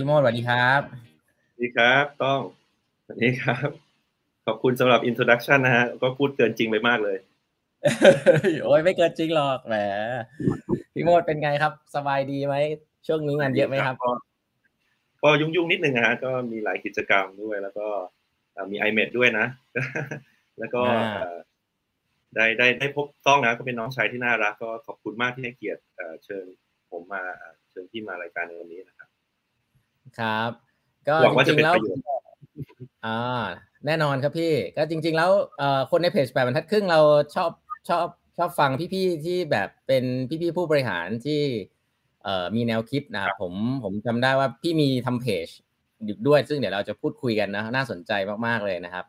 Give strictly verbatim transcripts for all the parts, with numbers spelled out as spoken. พี่โมดสวัสดีครับสวัสดีครับต้องสวัสดีครับขอบคุณสำหรับอินโทรดักชันนะฮะก็พูดเกินจริงไปมากเลยโอ้ยไม่เกินจริงหรอกแหมพี่โมดเป็นไงครับสบายดีไหมช่วงนี้งานเยอะไหมครับก็ยุ่งๆนิดนึงฮะก็มีหลายกิจกรรมด้วยแล้วก็มี ไอเมด ด้วยนะแล้วก็ได้ได้ได้พบต้องนะก็เป็นน้องชายที่น่ารักก็ขอบคุณมากที่ให้เกียรติเชิญผมมาเชิญที่มารายการในวันนี้นะครับครับก็หวังว่าจะเป็นประโยชน์อ่าแน่นอนครับพี่ก็จริงๆแล้วคนในเพจแปดบรรทัดครึ่งเราชอบชอบชอบฟังพี่ๆที่แบบเป็นพี่ๆผู้บริหารที่มีแนวคิดนะครับผมผมจำได้ว่าพี่มีทำเพจด้วยซึ่งเดี๋ยวเราจะพูดคุยกันนะน่าสนใจมากๆเลยนะครับ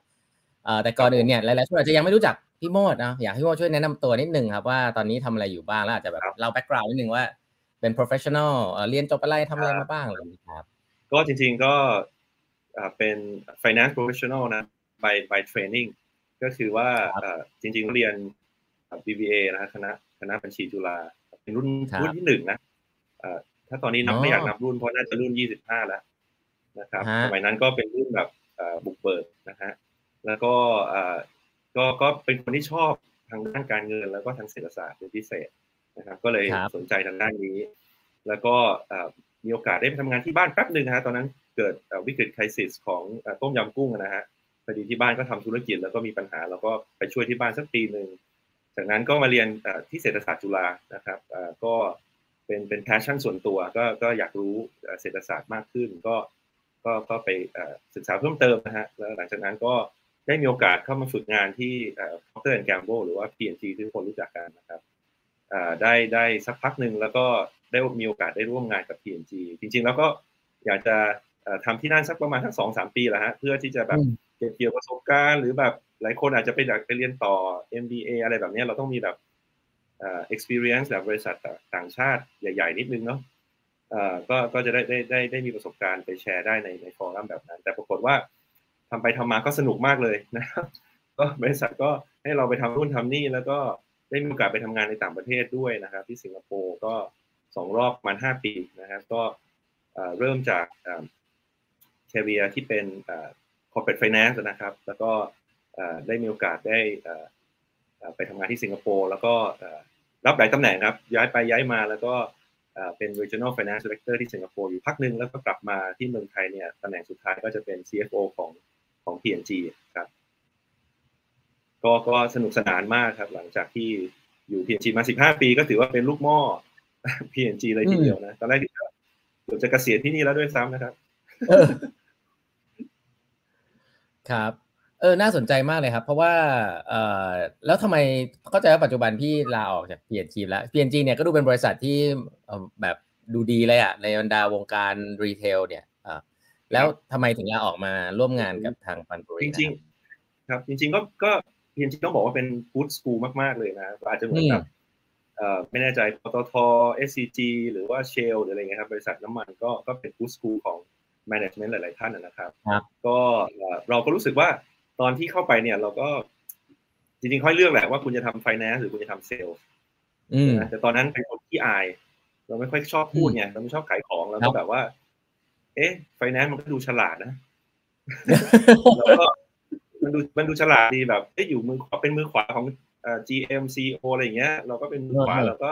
แต่ก่อนอื่นเนี่ยหลายๆคนอาจจะยังไม่รู้จักพี่โมดนะอยากให้พี่โมดช่วยแนะนำตัวนิดนึงครับว่าตอนนี้ทำอะไรอยู่บ้างแล้วอาจจะแบบเราแบ็กกราวด์นิดนึงว่าเป็น โปรเฟสชันนัล เรียนจบอะไรทำอะไรมาบ้างเลยครับก็จริงๆก็เป็น ไฟแนนซ์ โปรเฟสชันนัล นะ by by training ก็คือว่าจริงๆเรียน บี บี เอ นะคณะคณะบัญชีจุฬาเป็นรุ่นรุ่นที่หนึ่งนะถ้าตอนนี้นับไม่อยากนับรุ่นเพราะน่าจะรุ่นยี่สิบห้าแล้วนะครับสมัยนั้นก็เป็นรุ่นแบบบุกเบิกนะฮะแล้วก็ก็ก็เป็นคนที่ชอบทางด้านการเงินแล้วก็ทางเศรษฐศาสตร์เป็นพิเศษนะครับก็เลยสนใจทางด้านนี้แล้วก็มีโอกาสได้ไปทำงานที่บ้านแป๊บหนึ่งนะฮะตอนนั้นเกิดวิกฤตไครซิสของต้มยำกุ้งนะฮะพอดีที่บ้านก็ทำธุรกิจแล้วก็มีปัญหาแล้วก็ไปช่วยที่บ้านสักปีหนึ่งจากนั้นก็มาเรียนที่เศรษฐศาสตร์จุฬานะครับก็เป็นเป็นแพชชั่นส่วนตัวก็ก็อยากรู้เศรษฐศาสตร์มากขึ้นก็ก็ก็ไปศึกษาเพิ่มเติมนะฮะแล้วหลังจากนั้นก็ได้มีโอกาสเข้ามาฝึกงานที่ Procter แอนด์ Gamble หรือว่า พี แอนด์ จี ที่ทุกคนรู้จักกันนะครับได้ได้สักพักหนึ่งแล้วก็ได้มีโอกาสได้ร่วมงานกับ พี แอนด์ จี จริงๆแล้วก็อยากจะทำที่นั่นสักประมาณทั้งสองสามปีแหละฮะเพื่อที่จะแบบเก็บเกี่ยวประสบการณ์หรือแบบหลายคนอาจจะไปอยากไปเรียนต่อ เอ็ม บี เอ อะไรแบบนี้เราต้องมีแบบexperience แบบบริษัทต่างชาติใหญ่ๆนิดนึงเนาะก็ก็จะได้ได้ได้ได้มีประสบการณ์ไปแชร์ได้ในในฟอรัมแบบนั้นแต่ปรากฏว่าทำไปทำมาก็สนุกมากเลยนะครับก็บริษัทก็ให้เราไปทำนู่นทำนี่แล้วก็ได้มีโอกาสไปทำงานในต่างประเทศด้วยนะครับที่สิงคโปร์ก็สองรอบประมาณห้าปีนะครับก็เริ่มจากแคเรียร์ที่เป็น corporate finance นะครับแล้วก็ได้มีโอกาสได้ไปทำงานที่สิงคโปร์แล้วก็รับหลายตำแหน่งครับย้ายไปย้ายมาแล้วก็เป็น regional finance director ที่สิงคโปร์อยู่พักหนึ่งแล้วก็กลับมาที่เมืองไทยเนี่ยตำแหน่งสุดท้ายก็จะเป็น ซี เอฟ โอ ของของ พี แอนด์ จี ครับก็ก็สนุกสนานมากครับหลังจากที่อยู่ พี แอนด์ จี มาสิบห้าปีก็ถือว่าเป็นลูกหม้อ พี แอนด์ จี เลยทีเดียวนะตอนแรกเกือบจะเกษียณที่นี่แล้วด้วยซ้ำนะครับครับเออน่าสนใจมากเลยครับเพราะว่าเออแล้วทำไมเข้าใจว่าปัจจุบันพี่ลาออกจาก พี แอนด์ จี แล้ว พี แอนด์ จี เนี่ยก็ดูเป็นบริษัทที่แบบดูดีเลยอ่ะในบรรดาวงการรีเทลเนี่ยอ่าแล้วทำไมถึงลาออกมาร่วมงานกับทางปันปุริจริงๆครับจริงๆก็ก็ พี แอนด์ จี ต้องบอกว่าเป็น good school มากๆเลยนะอาจจะเหมือนกับเออไม่แน่ใจ ปตท. เอส ซี จี หรือว่า Shell หรืออะไรเงี้ยครับบริษัทน้ำมันก็ก็เป็น good school ของ management หลายๆท่านนะครับก็เราก็รู้สึกว่าตอนที่เข้าไปเนี่ยเราก็จริงๆค่อยเลือกแหละว่าคุณจะทำไฟแนนซ์หรือคุณจะทำเซลล์แต่ตอนนั้นเป็นคนที่อายเราไม่ค่อยชอบพูดไงเราไม่ชอบขายของเราก็แบบว่าเอ๊ะไฟแนนซ์มันก็ดูฉลาดนะแล้วก็มันดูมันดูฉลาดดีแบบเอ๊ะอยู่มือขวาเป็นมือขวาของเอ่อ จี เอ็ม ซี โอ อะไรอย่างเงี้ยเราก็เป็นมือขวาเราก็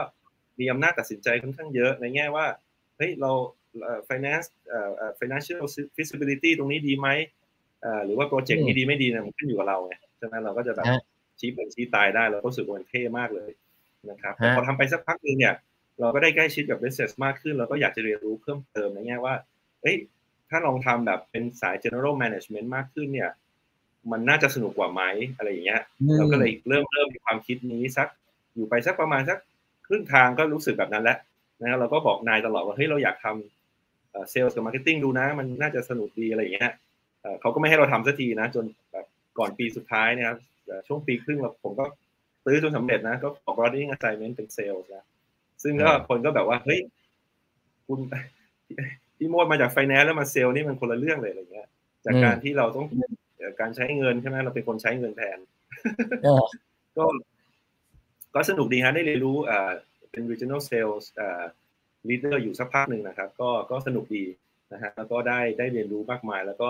มีอำนาจตัดสินใจค่อนข้างเยอะในแง่ว่าเฮ้ยเราเอ่อ finance เอ่อ financial feasibility ตรงนี้ดีไหมหรือว่าโปรเจกต์นี้ดีไม่ดีนะมันขึ้นอยู่กับเราไงฉะนั้นเราก็จะแบบชี้เป็นชี้ตายได้เราก็รู้สึกว่ามันเท่มากเลยนะครับพอทำไปสักพักนึงเนี่ยเราก็ได้ใกล้ชิดกับ business มากขึ้นเราก็อยากจะเรียนรู้เพิ่มเติมในแง่ว่าเอ้ยถ้าลองทำแบบเป็นสาย general management มากขึ้นเนี่ยมันน่าจะสนุกกว่าไหมอะไรอย่างเงี้ยเราก็เลยเริ่มเริ่มมีความคิดนี้สักอยู่ไปสักประมาณสักครึ่งทางก็รู้สึกแบบนั้นแล้วนะเราก็บอกนายตลอดว่าเฮ้ยเราอยากทำ sales กับ marketing ดูนะมันน่าจะสนุกดีอะไรอย่างเงี้ยเขาก็ไม่ให้เราทำสักทีนะจนก่อนปีสุดท้ายนะครับช่วงปีครึ่งเราผมก็ซื้อจนสำเร็จนะก็ออก running assignment เป็น sales นะซึ่งก็คนก็แบบว่าเฮ้ยคุณพี่โมดมาจาก ไฟแนนซ์ แล้วมา sales นี่มันคนละเรื่องเลยอะไรเงี้ยจากการที่เราต้องการใช้เงินใช่ไหมเราเป็นคนใช้เงินแทนก็ก็สนุกดีฮะได้เรียนรู้เป็น regional sales leader อยู่สักพักหนึ่งนะครับก็ก็สนุกดี นะฮะแล้วก็ได้ได้เรียนรู้มากมายแล้วก็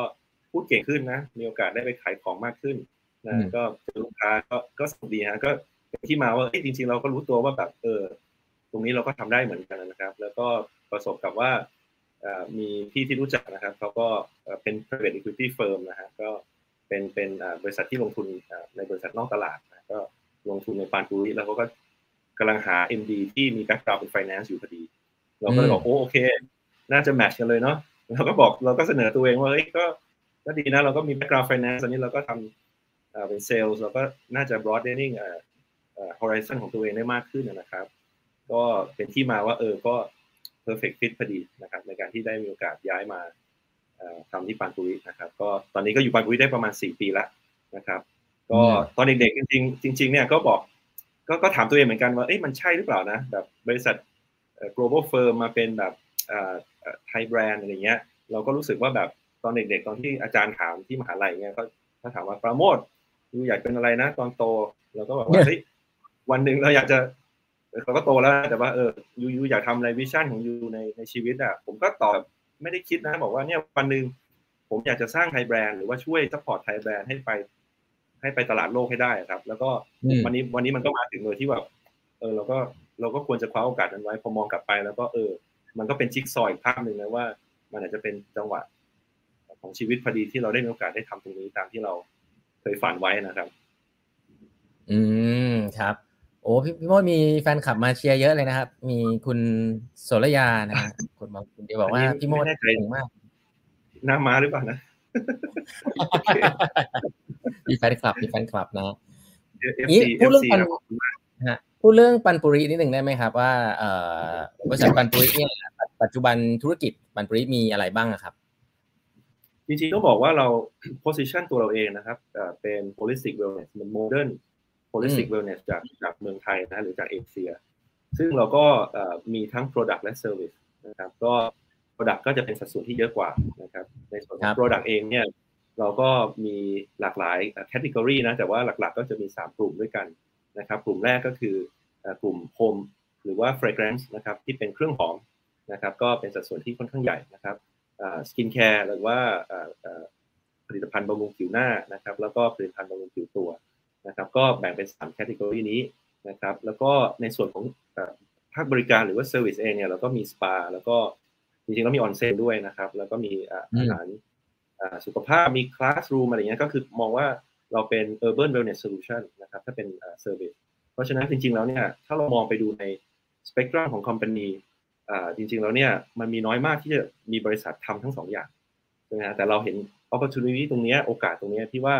พูดเก่งขึ้นนะมีโอกาสได้ไปขายของมากขึ้นนะก็เจอลูกค้าก็ก็สนุกดีฮะก็ที่มาว่าเอ้ยจริงๆเราก็รู้ตัวว่าแบบเออตรงนี้เราก็ทำได้เหมือนกันนะครับแล้วก็ประสบกับว่ามีพี่ที่รู้จักนะครับเขาก็เป็น private equity firm นะฮะก็เป็นเป็นบริษัทที่ลงทุนในบริษัทนอกตลาดนะก็ลงทุนในปานบุรีแล้วเขาก็กำลังหา เอ็ม ดี ที่มีแบ็คกราวด์เป็น finance อยู่พอดีเราก็เลยบอกโอ้โอเคน่าจะแมทช์กันเลยเนาะเราก็บอกเราก็เสนอตัวเองว่าเอ้ยก็ก็ดีนะเราก็มีแบ็คกราวด์ finance ตอนนี้เราก็ทำเป็น sales เราก็น่าจะ broadening horizon ของตัวเองได้มากขึ้นนะครับก็เป็นที่มาว่าเออก็ perfect fit พอดีนะครับในการที่ได้มีโอกาสย้ายมาทำที่ปานบุรีนะครับก็ตอนนี้ก็อยู่ปานบุรีได้ประมาณสี่ปีละนะครับก็ตอนเด็กๆจริงๆจริงๆเนี่ยก็บอกก็ก็ถามตัวเองเหมือนกันว่าเอ๊ะมันใช่หรือเปล่านะแบบบริษัท global firm มาเป็นแบบไทยแบรนด์อะไรเงี้ยเราก็รู้สึกว่าแบบตอนเด็กๆตอนที่อาจารย์ถามที่มหาลัยเงี้ยก็เขาถามว่าประโมทอยู่อยากเป็นอะไรนะตอนโตเราก็บอกว่าเฮ้ยวันหนึ่งเราอยากจะเราก็โตแล้วแต่ว่าเออยูยูอยากทำอะไรวิชั่นของยูในในชีวิตอ่ะผมก็ตอบไม่ได้คิดนะบอกว่าเนี่ยวันหนึ่งผมอยากจะสร้างไทยแบรนด์หรือว่าช่วยซัพพอร์ตไทยแบรนด์ให้ไปให้ไปตลาดโลกให้ได้ครับแล้วก็วันนี้วันนี้มันก็มาถึงเลยที่แบบเออเราก็เราก็ควรจะคว้าโอกาสนั้นไว้พอมองกลับไปแล้วก็เออมันก็เป็นจิ๊กซอว์อีกภาพหนึ่งนะว่ามันอาจจะเป็นจังหวะของชีวิตพอดีที่เราได้มีโอกาสได้ทำตรงนี้ตามที่เราเคยฝันไว้นะครับอืมครับโอ้พี่พี่โมดมีแฟนคลับมาเชียร์เยอะเลยนะครับมีคุณโสระยานะคุณบอกคุณเดี๋ยวบอกว่าพี่โมดเก่งมากหน้าม้าหรือเปล่านะมีแฟนคลับมีแฟนคลับนะนี่พูดเรื่องปันฮะพูดเรื่องปันปุรินิดหนึ่งได้ไหมครับว่าเอ่อบริษัทปันปุริเนี่ยปัจจุบันธุรกิจปันปุริมีอะไรบ้างครับจริงๆต้องบอกว่าเรา position ตัวเราเองนะครับเป็น holistic wellness เป็น modern holistic wellness จากจากเมืองไทยนะหรือจากเอเชียซึ่งเราก็มีทั้ง product และ service นะครับก็ product ก็จะเป็นสัดส่วนที่เยอะกว่านะครับในส่วนของ product เองเนี่ยเราก็มีหลากหลาย category นะแต่ว่าหลักๆก็จะมีสามกลุ่มด้วยกันนะครับกลุ่มแรกก็คือกลุ่ม home หรือว่า fragrance นะครับที่เป็นเครื่องหอมนะครับก็เป็นสัดส่วนที่ค่อนข้างใหญ่นะครับskincare หรือว่าผลิตภัณฑ์บำรุงผิวหน้านะครับแล้วก็ผลิตภัณฑ์บำรุงผิวตัวนะครับก็แบ่งเป็นสาม category นี้นะครับแล้วก็ในส่วนของภาคบริการหรือว่า service เองเนี่ยเราก็มี spa แล้วก็จริงๆแล้วมี onsen ด้วยนะครับแล้วก็มีอาหารสุขภาพมี classroom อะไรเงี้ยก็คือมองว่าเราเป็น urban wellness solution นะครับถ้าเป็น service เพราะฉะนั้นจริงๆแล้วเนี่ยถ้าเรามองไปดูใน spectrum ของ companyจริงๆแล้วเนี่ยมันมีน้อยมากที่จะมีบริษัททำทั้งสองอย่างนะแต่เราเห็น opportunity ตรงนี้โอกาสตรงนี้ที่ว่า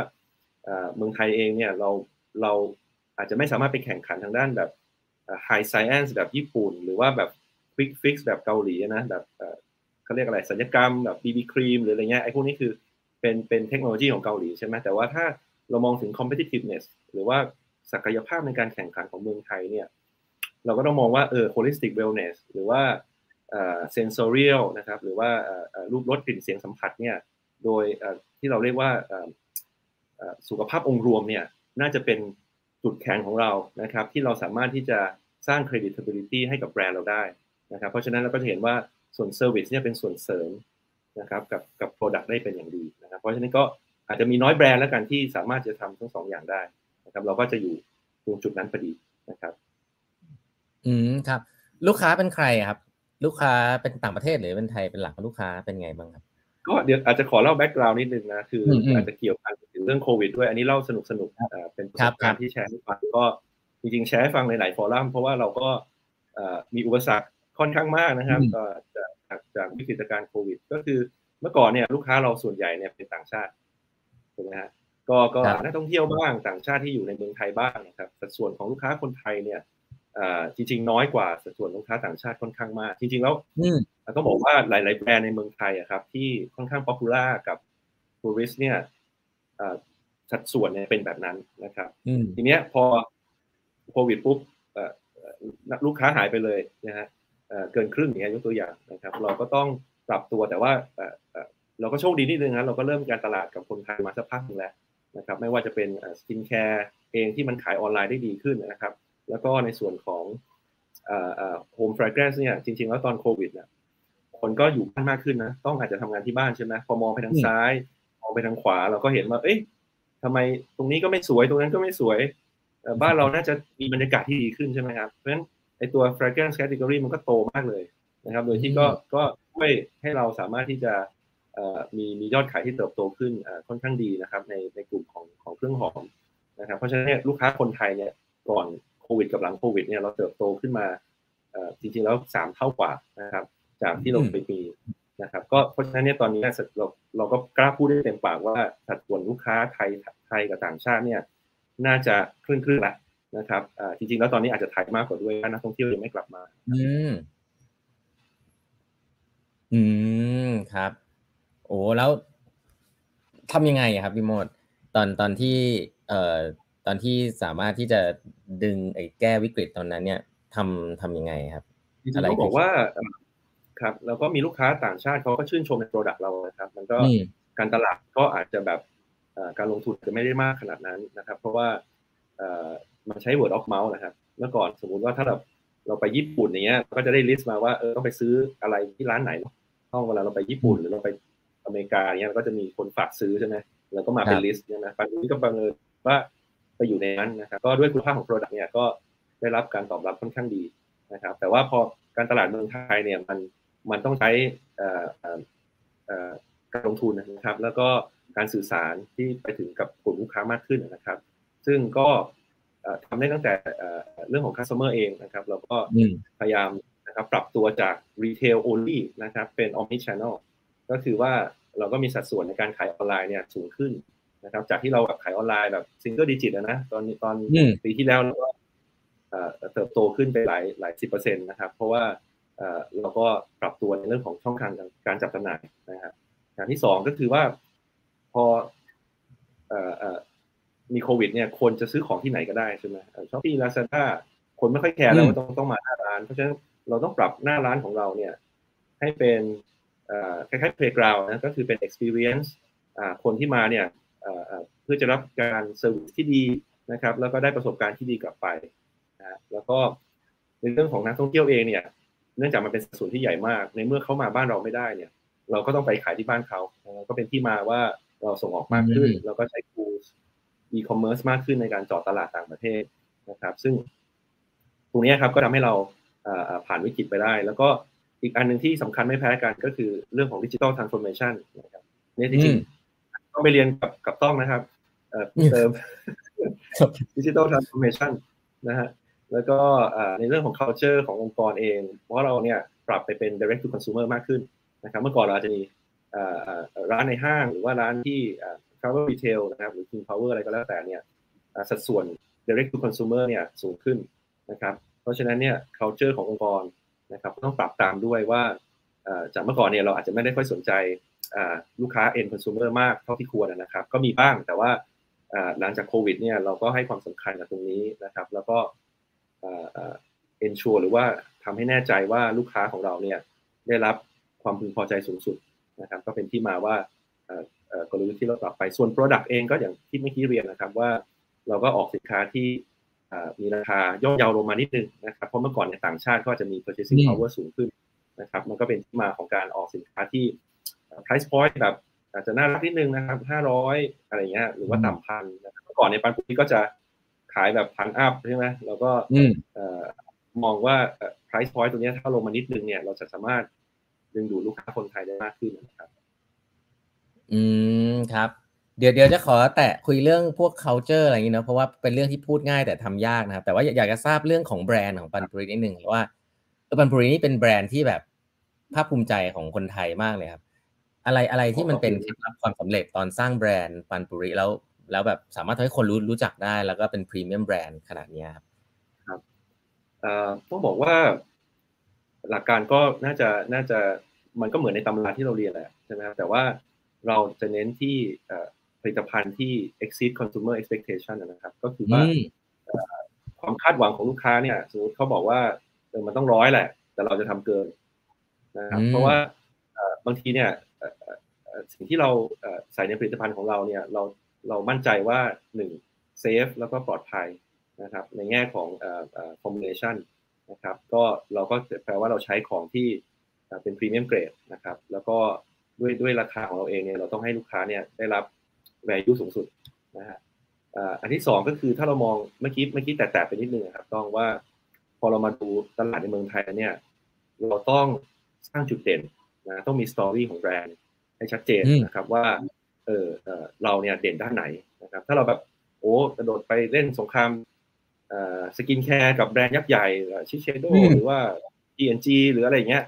เมืองไทยเองเนี่ยเราเราอาจจะไม่สามารถไปแข่งขันทางด้านแบบ high science แบบญี่ปุ่นหรือว่าแบบ quick fix แบบเกาหลีนะแบบเขาเรียกอะไรศัลยกรรมแบบ บี บี ครีมหรืออะไรเงี้ยไอ้พวกนี้คือเป็นเป็นเทคโนโลยีของเกาหลีใช่ไหมแต่ว่าถ้าเรามองถึง competitiveness หรือว่าศักยภาพในการแข่งขันของเมืองไทยเนี่ยเราก็ต้องมองว่าเออ holistic wellness หรือว่าเอ่อ sensorial นะครับหรือว่าเอ่อรูปรสกลิ่นเสียงสัมผัสเนี่ยโดยเอ่อที่เราเรียกว่าเอ่อเอ่อสุขภาพองค์รวมเนี่ยน่าจะเป็นจุดแข็งของเรานะครับที่เราสามารถที่จะสร้าง credibility ให้กับแบรนด์เราได้นะครับเพราะฉะนั้นเราก็จะเห็นว่าส่วน service เนี่ยเป็นส่วนเสริมนะครับกับกับ product ได้เป็นอย่างดีนะครับเพราะฉะนั้นก็อาจจะมีน้อยแบรนด์แล้วกันที่สามารถจะทำทั้งสองอย่างได้นะครับเราก็จะอยู่ตรงจุดนั้นพอดีนะครับอืมครับลูกค้าเป็นใครครับลูกค้าเป็นต่างประเทศหรือเป็นไทยเป็นหลักลูกค้าเป็นไงบ้างครับก็เดี๋ยวอาจจะขอเล่าแบ็คกราวน์นิดนึงนะคืออาจจะเกี่ยวกันถึงเรื่องโควิดด้วยอันนี้เล่าสนุกๆอ่าเป็นประสบการณ์ที่แชร์ให้ฟังก็จริงๆแชร์ให้ฟังในหลายฟอรัมเพราะว่าเราก็เอ่อมีอุปสรรคค่อนข้างมากนะครับก็จากจากวิกฤตการณ์โควิดก็คือเมื่อก่อนเนี่ยลูกค้าเราส่วนใหญ่เนี่ยเป็นต่างชาติถูกมั้ยฮะก็ก็นักท่องเที่ยวบ้างต่างชาติที่อยู่ในเมืองไทยบ้างนะครับสัดส่วนของลูกค้าคนไทยเนี่ยจริงๆน้อยกว่าสัดส่วนลูกค้าต่างชาติค่อนข้างมากจริงๆแล้วต้องบอกว่าหลายๆแบรนด์ในเมืองไทยอะครับที่ค่อนข้างป๊อปปูล่ากับทัวริสต์เนี่ยสัดส่วนเนี่ยเป็นแบบนั้นนะครับทีเนี้ยพอโควิดปุ๊บลูกค้าหายไปเลยนะฮะเกินครึ่งอย่างเงี้ยยกตัวอย่างนะครับเราก็ต้องปรับตัวแต่ว่าเราก็โชคดีนิดนึงนะเราก็เริ่มการตลาดกับคนไทยมาสักพักนึงแล้วนะครับไม่ว่าจะเป็นสกินแคร์เองที่มันขายออนไลน์ได้ดีขึ้นนะครับแล้วก็ในส่วนของเอ่อ home fragrance เนี่ยจริงๆแล้วตอนโควิดเนี่ย คนก็อยู่บ้านมากขึ้นนะต้องอาจจะทำงานที่บ้านใช่ไหมพอมองไปทางซ้ายมองไปทางขวาเราก็เห็นว่าเอ๊ะทำไมตรงนี้ก็ไม่สวยตรงนั้นก็ไม่สวยบ้านเราน่าจะมีบรรยากาศที่ดีขึ้นใช่ไหมครับเพราะฉะนั้นไอตัว fragrance category มันก็โตมากเลยนะครับโดยที่ก็ก็ช่วยให้เราสามารถที่จะมีมียอดขายที่เติบโตขึ้นค่อนข้างดีนะครับในในกลุ่มของของเครื่องหอมนะครับเพราะฉะนั้นลูกค้าคนไทยเนี่ยก่อนโควิดกับหลังโควิดเนี่ยเราเติบโตขึ้นมาจริงๆแล้วสามเท่ากว่านะครับจากที่เราไปมีนะครับก็เพราะฉะนั้นเนี่ยตอนนี้เราเราก็กล้าพูดได้เต็มปากว่าสัดส่วนลูกค้าไทยไทยกับต่างชาติเนี่ยน่าจะครึ่งๆละนะครับจริงๆแล้วตอนนี้อาจจะไทยมากกว่าด้วยนักท่องเที่ยวยังไม่กลับมาอืมอืมครับโอ้แล้วทำยังไงครับพี่โมดตอนตอนที่เอ่อตอนที่สามารถที่จะดึงไอ้แก้วิกฤตตอนนั้นเนี่ยทำทำยังไงครับอะไรบอกว่าครับแล้วก็มีลูกค้าต่างชาติเขาก็ชื่นชมในโปรดักต์เรานะครับมันก็การตลาดก็อาจจะแบบการลงทุนจะไม่ได้มากขนาดนั้นนะครับเพราะว่ามันใช้ word of mouth นะครับเมื่อก่อนสมมุติว่าถ้าแบบเราไปญี่ปุ่นอย่างเงี้ยก็จะได้ลิสต์มาว่าเออต้องไปซื้ออะไรที่ร้านไหนต้องเวลาเราไปญี่ปุ่นหรือเราไปอเมริกาอย่างเงี้ยก็จะมีคนฝากซื้อใช่ไหมแล้วก็มาเป็นลิสต์เนี่ยนะตอนนี้ก็บังเอิญว่าไปอยู่ในนั้นนะครับก็ด้วยคุณภาพของโปรดักต์เนี่ยก็ได้รับการตอบรับค่อนข้างดีนะครับแต่ว่าพอการตลาดเมืองไทยเนี่ยมันมันต้องใช้การลงทุนนะครับแล้วก็การสื่อสารที่ไปถึงกับกลุ่มลูกค้ามากขึ้นนะครับซึ่งก็ทำได้ตั้งแต่เรื่องของ customer เองนะครับเราก็พยายามนะครับปรับตัวจาก retail only นะครับเป็น omni channel ก็คือว่าเราก็มีสัดส่วนในการขายออนไลน์เนี่ยสูงขึ้นนะครับจากที่เราแบบขายออนไลน์แบบ single digit นะตอนตอนปีที่แล้วเราก็เติบโตขึ้นไปหลายหลายสิบเปอร์เซ็นต์นะครับเพราะว่าเราก็ปรับตัวในเรื่องของช่องทางการจัดจำหน่ายนะครับอย่างที่สองก็คือว่าพอมีโควิดเนี่ยคนจะซื้อของที่ไหนก็ได้ใช่ไหมช้อปปี้ลาซาด้าคนไม่ค่อยแคร์แล้วต้องต้องมาหน้าร้านเพราะฉะนั้นเราต้องปรับหน้าร้านของเราเนี่ยให้เป็นคล้ายๆ playground นะก็คือเป็น experience คนที่มาเนี่ยเพื่อจะรับการเซอร์วิสที่ดีนะครับแล้วก็ได้ประสบการณ์ที่ดีกลับไปนะแล้วก็ในเรื่องของนักท่องเที่ยวเองเนี่ยเนื่องจากมันเป็นส่วนที่ใหญ่มากในเมื่อเขามาบ้านเราไม่ได้เนี่ยเราก็ต้องไปขายที่บ้านเขาก็เป็นที่มาว่าเราส่งออกมากขึ้นแล้วก็ใช้ทูสอีคอมเมิร์ซมากขึ้นในการเจาะตลาดต่างประเทศนะครับซึ่งตรงนี้ครับก็ทำให้เราผ่านวิกฤตไปได้แล้วก็อีกอันหนึ่งที่สำคัญไม่แพ้กันก็คือเรื่องของดิจิทัลทรานส์ฟอร์เมชันนะครับเนี่ยจริงๆต้องไปเรียนกับกับต้องนะครับเติมดิจิทัลทรานส์ฟอร์เมชันนะฮะแล้วก็ในเรื่องของ culture ขององค์กรเองเพราะเราเนี่ยปรับไปเป็น direct to consumer มากขึ้นนะครับเมื่อก่อนเราอาจจะมีร้านในห้างหรือว่าร้านที่ travel retail นะครับหรือ king power อะไรก็แล้วแต่เนี่ยสัดส่วน direct to consumer เนี่ยสูงขึ้นนะครับเพราะฉะนั้นเนี่ย culture ขององค์กรนะครับต้องปรับตามด้วยว่าจากเมื่อก่อนเนี่ยเราอาจจะไม่ได้ค่อยสนใจลูกค้า end consumer มากเท่าที่ควรนะครับก็มีบ้างแต่ว่าหลังจากโควิดเนี่ยเราก็ให้ความสำคัญกับตรงนี้นะครับแล้วก็ensure หรือว่าทำให้แน่ใจว่าลูกค้าของเราเนี่ยได้รับความพึงพอใจสูงสุดนะครับก็เป็นที่มาว่ากลยุทธ์ที่เราปรับไปส่วน product เองก็อย่างที่เมื่อกี้เรียนนะครับว่าเราก็ออกสินค้าที่มีราคาย่อมเยาลงมานิดนึงนะครับเพราะเมื่อก่อนในต่างชาติก็จะมี purchasing power สูงขึ้นนะครับมันก็เป็นที่มาของการออกสินค้าที่ price point แบบอาจจะน่ารักนิดนึงนะครับห้าร้อยอะไรเงี้ยหรือว่าต่ำพันนะครับเมื่อก่อนในปันผลก็จะขายแบบพันอัพใช่ไหมแล้วก็มองว่า price point ตัวนี้ถ้าลงมานิดนึงเนี่ยเราจะสามารถดึงดูดลูกค้าคนไทยได้มากขึ้นนะครับอืมครับเดี๋ยวเดี๋ยวจะขอแตะคุยเรื่องพวก culture อะไรอย่างนี้เนาะเพราะว่าเป็นเรื่องที่พูดง่ายแต่ทำยากนะครับแต่ว่าอยากจะทราบเรื่องของแบรนด์ของปันปุรินิดนึงว่าปันปุรินี่เป็นแบรนด์ที่แบบภาคภูมิใจของคนไทยมากเลยครับอะไรอะไรที่มันเป็นเคล็ดลับความสำเร็จตอนสร้างแบรนด์ปันปุริแล้วแล้วแบบสามารถทำให้คนรู้รู้จักได้แล้วก็เป็นพรีเมียมแบรนด์ขนาดนี้ครับครับเอ่อต้องบอกว่าหลักการก็น่าจะน่าจะมันก็เหมือนในตำราที่เราเรียนแหละใช่ไหมครับแต่ว่าเราจะเน้นที่ผลิตภัณฑ์ที่ exceed consumer expectation นะครับก็คือว่าความคาดหวังของลูกค้าเนี่ยสมมติเขาบอกว่าเออมันต้องร้อยแหละแต่เราจะทำเกินนะครับเพราะว่าบางทีเนี่ยสิ่งที่เราใส่ในผลิตภัณฑ์ของเราเนี่ยเราเรามั่นใจว่าหนึ่ง safe แล้วก็ปลอดภัยนะครับในแง่ของเอ่อ formulation นะครับก็เราก็แปลว่าเราใช้ของที่ เป็นพรีเมียมเกรดนะครับแล้วก็ด้วยด้วยราคาของเราเองเนี่ยเราต้องให้ลูกค้าเนี่ยได้รับ value สูงสุดนะฮะอันที่สองก็คือถ้าเรามองเมื่อกี้เมื่อกี้แต่แต่ไปนิดนึงครับต้องว่าพอเรามาดูตลาดในเมืองไทยเนี่ยเราต้องสร้างจุดเด่นนะต้องมีสตอรี่ของแบรนด์ให้ชัดเจนนะครับว่าเออเราเนี่ยเด่นด้านไหนนะครับถ้าเราแบบโอ้กระโดดไปเล่นสงครามสกินแคร์กับแบรนด์ยักษ์ใหญ่ชิเชโดหรือว่า อี เอ็น จี หรืออะไรอย่างเงี้ย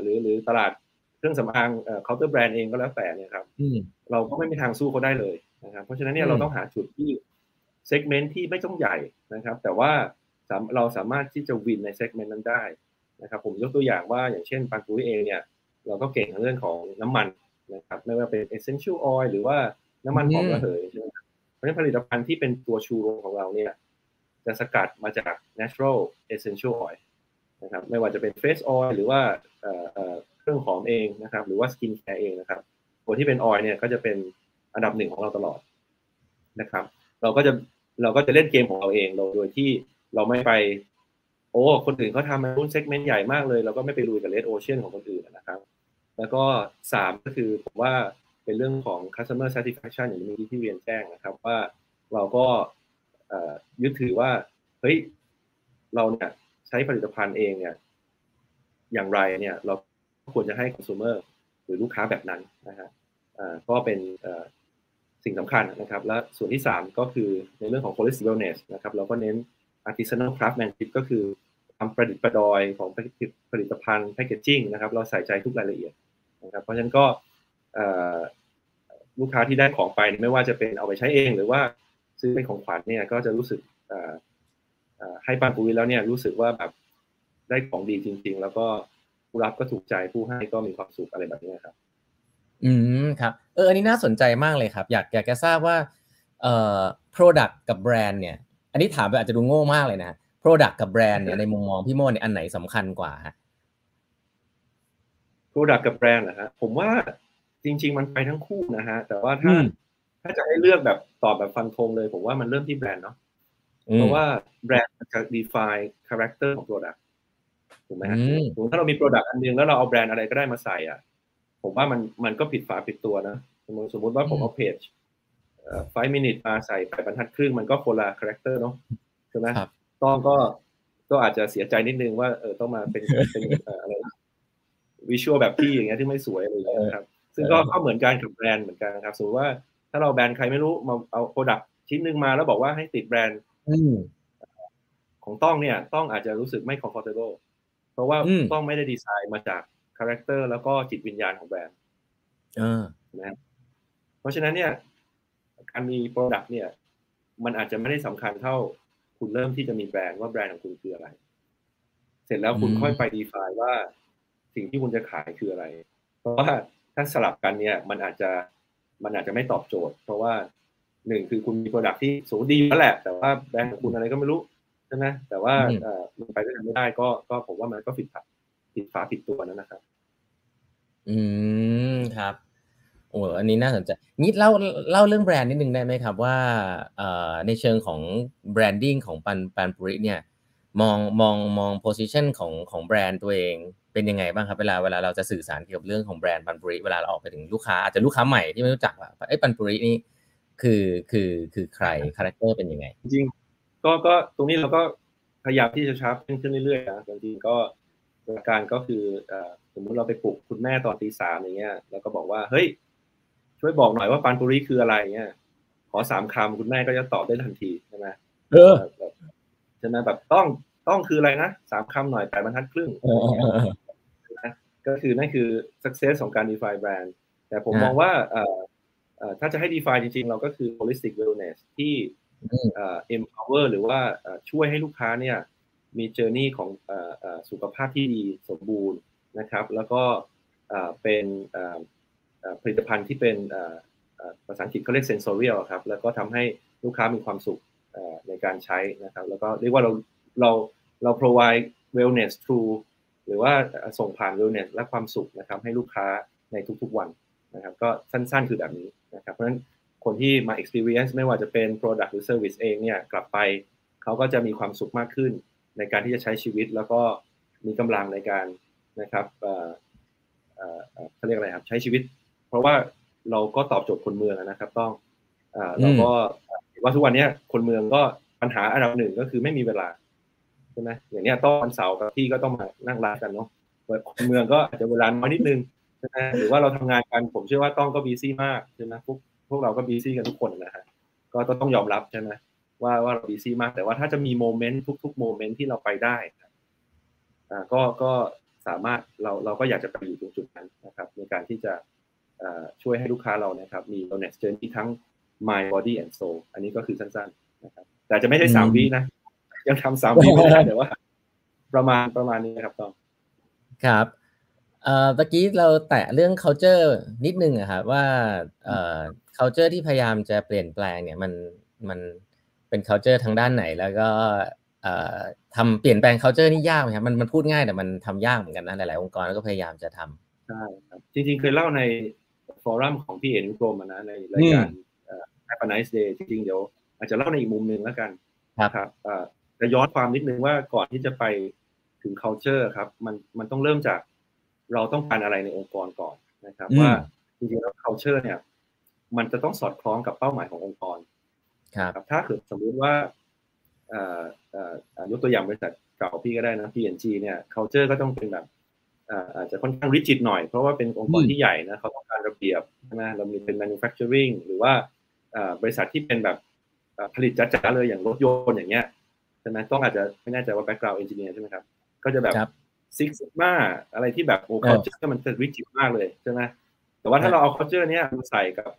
หรือหรือตลาดเครื่องสำอางเคาน์เตอร์แบรนด์เองก็แล้วแต่เนี่ยครับเราก็ไม่มีทางสู้เขาได้เลยนะครับเพราะฉะนั้นเนี่ยเราต้องหาจุดที่เซกเมนต์ที่ไม่ต้องใหญ่นะครับแต่ว่าเราสามารถที่จะวินในเซกเมนต์นั้นได้นะครับผมยกตัวอย่างว่าอย่างเช่นปันปุ้ยเองเนี่ยเราก็เก่งในเรื่องของน้ำมันนะครับไม่ว่าเป็น essential oil หรือว่าน้ำมันหอมระเหยใช่ไหมครับเพราะฉะนั้นผลิตภัณฑ์ที่เป็นตัวชูโรงของเราเนี่ยจะสกัดมาจาก natural essential oil นะครับไม่ว่าจะเป็น face oil หรือว่าเครื่องหอมเองนะครับหรือว่า skin care เองนะครับตัวที่เป็น oil เนี่ยก็จะเป็นอันดับหนึ่งของเราตลอดนะครับเราก็จะเราก็จะเล่นเกมของเราเองเราโดยที่เราไม่ไปโอ้คนอื่นเขาทำมารุ่นเซกเมนต์ใหญ่มากเลยเราก็ไม่ไปลุยกับ red ocean ของคนอื่นนะครับแล้วก็สามก็คือผมว่าเป็นเรื่องของ customer satisfaction อย่างที่ที่เรียนแจ้งนะครับว่าเราก็ยึดถือว่าเฮ้ยเราเนี่ยใช้ผลิตภัณฑ์เองเนี่ยอย่างไรเนี่ยเราควรจะให้ consumer หรือลูกค้าแบบนั้นนะฮะก็เป็นสิ่งสำคัญนะครับและส่วนที่สามก็คือในเรื่องของ quality wellness นะครับเราก็เน้น artisanal craftsmanship ก็คือความประดิษฐ์ประดอยของผลิตภัณฑ์แพคเกจจิ้งนะครับเราใส่ใจทุกรายละเอียดนะครับเพราะฉะนั้นก็ลูกค้าที่ได้ของไปไม่ว่าจะเป็นเอาไปใช้เองหรือว่าซื้อเป็นของขวัญเนี่ยก็จะรู้สึกให้ปันปุ้ยแล้วเนี่ยรู้สึกว่าแบบได้ของดีจริงๆแล้วก็ผู้รับก็ถูกใจผู้ให้ก็มีความสุขอะไรแบบนี้ครับอืมครับเอออันนี้น่าสนใจมากเลยครับอยากอยากจะทราบว่าเอ่อ product กับแบรนด์เนี่ยอันนี้ถามไปอาจจะดูโง่มากเลยนะ product กับแบรนด์เนี่ยในมุมมองพี่โม่เนี่ยอันไหนสำคัญกว่าฮะ product กับแบรนด์เหรอฮะผมว่าจริงๆมันไปทั้งคู่นะฮะแต่ว่าถ้าถ้าจะให้เลือกแบบตอบแบบฟันธงเลยผมว่ามันเริ่มที่แบรนด์เนาะเพราะว่าแบรนด์จะ define character ของ product ถูกไหมฮะถ้าเรามี product อันนึงแล้วเราเอาแบรนด์อะไรก็ได้มาใส่อ่ะผมว่ามันมันก็ผิดฝาผิดตัวนะสมมติสมมติว่าผมเอาเพจไฟว์ minutes มาใส่ไปบรรทัดครึ่งมันก็คนละคาแรคเตอร์เนาะใช่ไหมต้องก็ก็อาจจะเสียใจนิดนึงว่าเออต้องมาเป็นเป็นอะไรวิชวลแบบพี่อย่างเงี้ยที่ไม่สวยอะไรอย่างเงี้ยครับซึ่งก็ก็เหมือนกันกับแบรนด์เหมือนกันนะครับสมมติว่าถ้าเราแบรนด์ใครไม่รู้มาเอาโปรดักต์ชิ้นนึงมาแล้วบอกว่าให้ติดแบรนด์ของต้องเนี่ยต้องอาจจะรู้สึกไม่ comfortable เพราะว่าต้องไม่ได้ดีไซน์มาจากคาแรคเตอร์แล้วก็จิตวิญญาณของแบรนด์นะเพราะฉะนั้นเนี่ยการมี product เนี่ยมันอาจจะไม่ได้สำคัญเท่าคุณเริ่มที่จะมีแบรนด์ว่าแบรนด์ของคุณคืออะไรเสร็จแล้วคุณค่อยไป define ว่าสิ่งที่คุณจะขายคืออะไรเพราะว่าถ้าสลับกันเนี่ยมันอาจจะมันอาจจะไม่ตอบโจทย์เพราะว่าหนึ่งคือคุณมี product ที่สูงดีแล้วแหละแต่ว่าแบรนด์ของคุณอะไรก็ไม่รู้ใช่ไหมแต่ว่ามันไปด้วยกันไม่ได้ก็ก็ผมว่ามันก็ผิดผิดฝาผิดตัวนั่นนะครับอืมครับโอ้อันนี้น่าสนใจนิดเล่าเล่าเรื่องแบรนด์นิดนึงได้ไหมครับว่าในเชิงของแบรนดิ้งของปันปันปุริเนี่ยมองมองมอง position ของของแบรนด์ตัวเองเป็นยังไงบ้างครับเวลาเวลาเราจะสื่อสารเกี่ยวกับเรื่องของแบรนด์ปันปุริเวลาเราออกไปถึงลูกค้าอาจจะลูกค้าใหม่ที่ไม่รู้จักว่าไอ้ปันปุรินี่คือคือคือใครคาแรคเตอร์เป็นยังไงจริงก็ก็ตรงนี้เราก็พยายามที่จะชาร์ปขึ้นเรื่อยๆนะจริงๆก็หลักการก็คือสมมติเราไปปลุกคุณแม่ตอนตีสามอย่างเงี้ยแล้วก็บอกว่าเฮ้ยช่วยบอกหน่อยว่าปันปุริคืออะไรเงี้ยขอสามคำคุณแม่ก็จะตอบได้ทันทีใช่ไหมเออใช่ไหมแบบต้องต้องคืออะไรนะสามคำหน่อยแปดบรรทัดครึ่งนะก็คือนั่นคือ success ของการ define brand แต่ผมมองว่าถ้าจะให้ define จริงๆเราก็คือ holistic wellness ที่ empower หรือว่าช่วยให้ลูกค้าเนี่ยมี journey ของสุขภาพที่ดีสมบูรณ์นะครับแล้วก็เป็นผลิตภัณฑ์ที่เป็นภาษาอังกฤษเขาเรียก sensorial ครับแล้วก็ทำให้ลูกค้ามีความสุขในการใช้นะครับแล้วก็เรียกว่าเราเราเรา provide wellness through หรือว่าส่งผ่าน wellness และความสุขนะครับให้ลูกค้าในทุกๆวันนะครับก็สั้นๆคือแบบนี้นะครับเพราะฉะนั้นคนที่มา experience ไม่ว่าจะเป็น product หรือ service เองเนี่ยกลับไปเขาก็จะมีความสุขมากขึ้นในการที่จะใช้ชีวิตแล้วก็มีกำลังในการ นะครับเขาเรียกอะไรครับใช้ชีวิตเพราะว่าเราก็ตอบโจทย์คนเมืองนะครับต้องเราก็ว่าทุกวันนี้คนเมืองก็ปัญหาอันดับหนึ่งก็คือไม่มีเวลาใช่ไหมอย่างเนี้ยต้องวันเสาร์กับที่ก็ต้องมานั่งร้านกันเนาะคนเมืองก็อาจจะเวลาน้อยนิดนึงใช่ไหมหรือว่าเราทำงานกันผมเชื่อว่าต้องก็บีซี่มากใช่ไหมพวกพวกเราก็บีซี่กันทุกคนนะฮะก็ต้องยอมรับใช่ไหมว่าว่าเราบีซี่มากแต่ว่าถ้าจะมีโมเมนต์ทุกๆโมเมนต์ที่เราไปได้อ่าก็ก็สามารถเราเราก็อยากจะไปอยู่ตรงจุดนั้นนะครับในการที่จะช่วยให้ลูกค้าเรานะครับมี wellness journey ทั้ง mind body and soul อันนี้ก็คือสั้นๆนะครับแต่จะไม่ใช่สามวินะยังทำสามวิไม่ได้แต่ว่าประมาณประมาณนี้ครับต้องครับเอ่อตะกี้เราแตะเรื่อง culture นิดนึงอ่ะครับว่าเอ่อ culture ที่พยายามจะเปลี่ยนแปลงเนี่ยมันมันเป็น culture ทางด้านไหนแล้วก็เอ่อทำเปลี่ยนแปลง culture นี่ยากมั้ยครับมันมันพูดง่ายแต่มันทำยากเหมือนกันนะหลายๆองค์กรก็พยายามจะทำใช่ครับจริงๆเคยเล่าในฟอรัมของพี่เอนุกรมนะในรายการเอ่อ Have a nice day จริงๆเดี๋ยวอาจจะเล่าในอีกมุมนึงแล้วกันครับเอ่อจะย้อนความนิดนึงว่าก่อนที่จะไปถึง culture ครับมันมันต้องเริ่มจากเราต้องการอะไรในองค์กรก่อนนะครับว่าจริงๆแล้ว culture เนี่ยมันจะต้องสอดคล้องกับเป้าหมายขององค์กรครับถ้าเกิดสมมุติว่าเอ่อเอ่อยกตัวอย่างบริษัทเก่าพี่ก็ได้นะ พี แอนด์ จี เนี่ย culture ก็ต้องเป็นแบบอ่าอาจจะค่อนข้าง rigid หน่อยเพราะว่าเป็นองค์กรที่ใหญ่นะเขาต้องการระเบียบใช่มั้ยเรามีเป็น manufacturing หรือว่าเอ่อบริษัทที่เป็นแบบผลิตจ๋าๆเลยอย่างรถยนต์อย่างเงี้ยใช่มั้ยต้องอาจจะไม่แน่ใจว่า background engineer ใช่มั้ยครับก็จะแบบSix Sigma อะไรที่แบบโอ้ culture มันจะ rigid มากเลยใช่มั้ยแต่ว่าถ้าเราเอา culture เนี้ยมาใส่กับ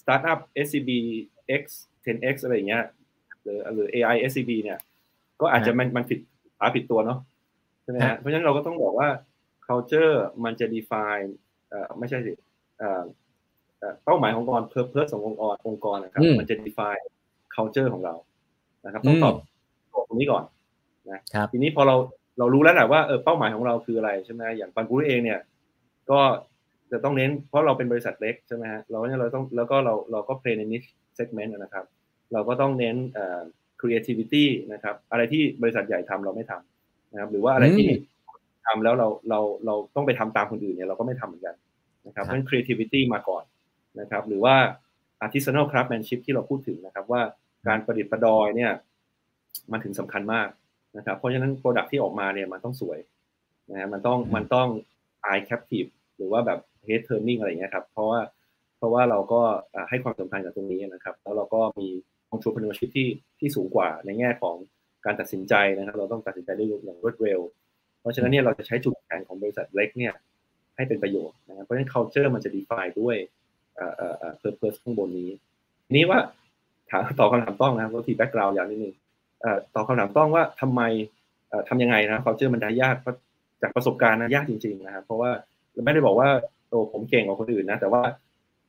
startup เอส ซี บีX เท็น เอ็กซ์ อะไรอย่างเงี้ยหรือหรือ เอ ไอ เอส ซี บี เนี่ยก็อาจจะมันมันผิดหาผิดตัวเนาะใช่ไหมฮะเพราะฉะนั้นเราก็ต้องบอกว่า culture มันจะ define เอ่อไม่ใช่สิเอ่อเป้าหมายขององค์กร purpose ขององค์กรองค์กรนะครับมันจะ define culture ของเรานะครับต้องตอบตรงนี้ก่อนนะทีนี้พอเราเรารู้แล้วแหละว่าเออเป้าหมายของเราคืออะไรใช่ไหมอย่างปันปุ้ยเองเนี่ยก็จะต้องเน้นเพราะเราเป็นบริษัทเล็กใช่ไหมฮะเราเนี่ยเราต้องแล้วก็เราเราก็ play ใน niche segment นะครับเราก็ต้องเน้นเอ่อ creativity นะครับอะไรที่บริษัทใหญ่ทำเราไม่ทำนะครับหรือว่าอะไรที่ทำแล้วเราเราเราต้องไปทำตามคนอื่นเนี่ยเราก็ไม่ทำเหมือนกันนะครับเพราะฉะนั้น creativity มาก่อนนะครับหรือว่า artisanal craftsmanship ที่เราพูดถึงนะครับว่าการประดิษฐ์ประดอยเนี่ยมันถึงสำคัญมากนะครับเพราะฉะนั้น product ที่ออกมาเนี่ยมันต้องสวยนะฮะมันต้องมันต้อง eye captive หรือว่าแบบ head turning อะไรอย่างเงี้ยครับเพราะว่าเพราะว่าเราก็ให้ความสำคัญกับตรงนี้นะครับแล้วเราก็มีองค์ประกอบคุณภาพที่ที่สูงกว่าในแง่ของการตัดสินใจนะครับเราต้องตัดสินใจได้อย่างรวดเร็วเพราะฉะนั้นเนี่ยเราจะใช้จุดแข็งของบริษัทเล็กเนี่ยให้เป็นประโยชน์นะครับเพราะฉะนั้น culture มันจะ define ด้วยเอ่อเอ่อ purpose ข้างบนนี้ทีนี้ว่าถามตอบคำถามต้องนะครับว่าที่ background อย่างนิดนึงเอ่อตอบคำถามต้องว่าทำไมเอ่อทำยังไงนะ culture มันได้ยากเพราะจากประสบการณ์นะยากจริงๆนะครับเพราะว่าไม่ได้บอกว่าโอ้ผมเก่งกว่าคนอื่นนะแต่ว่า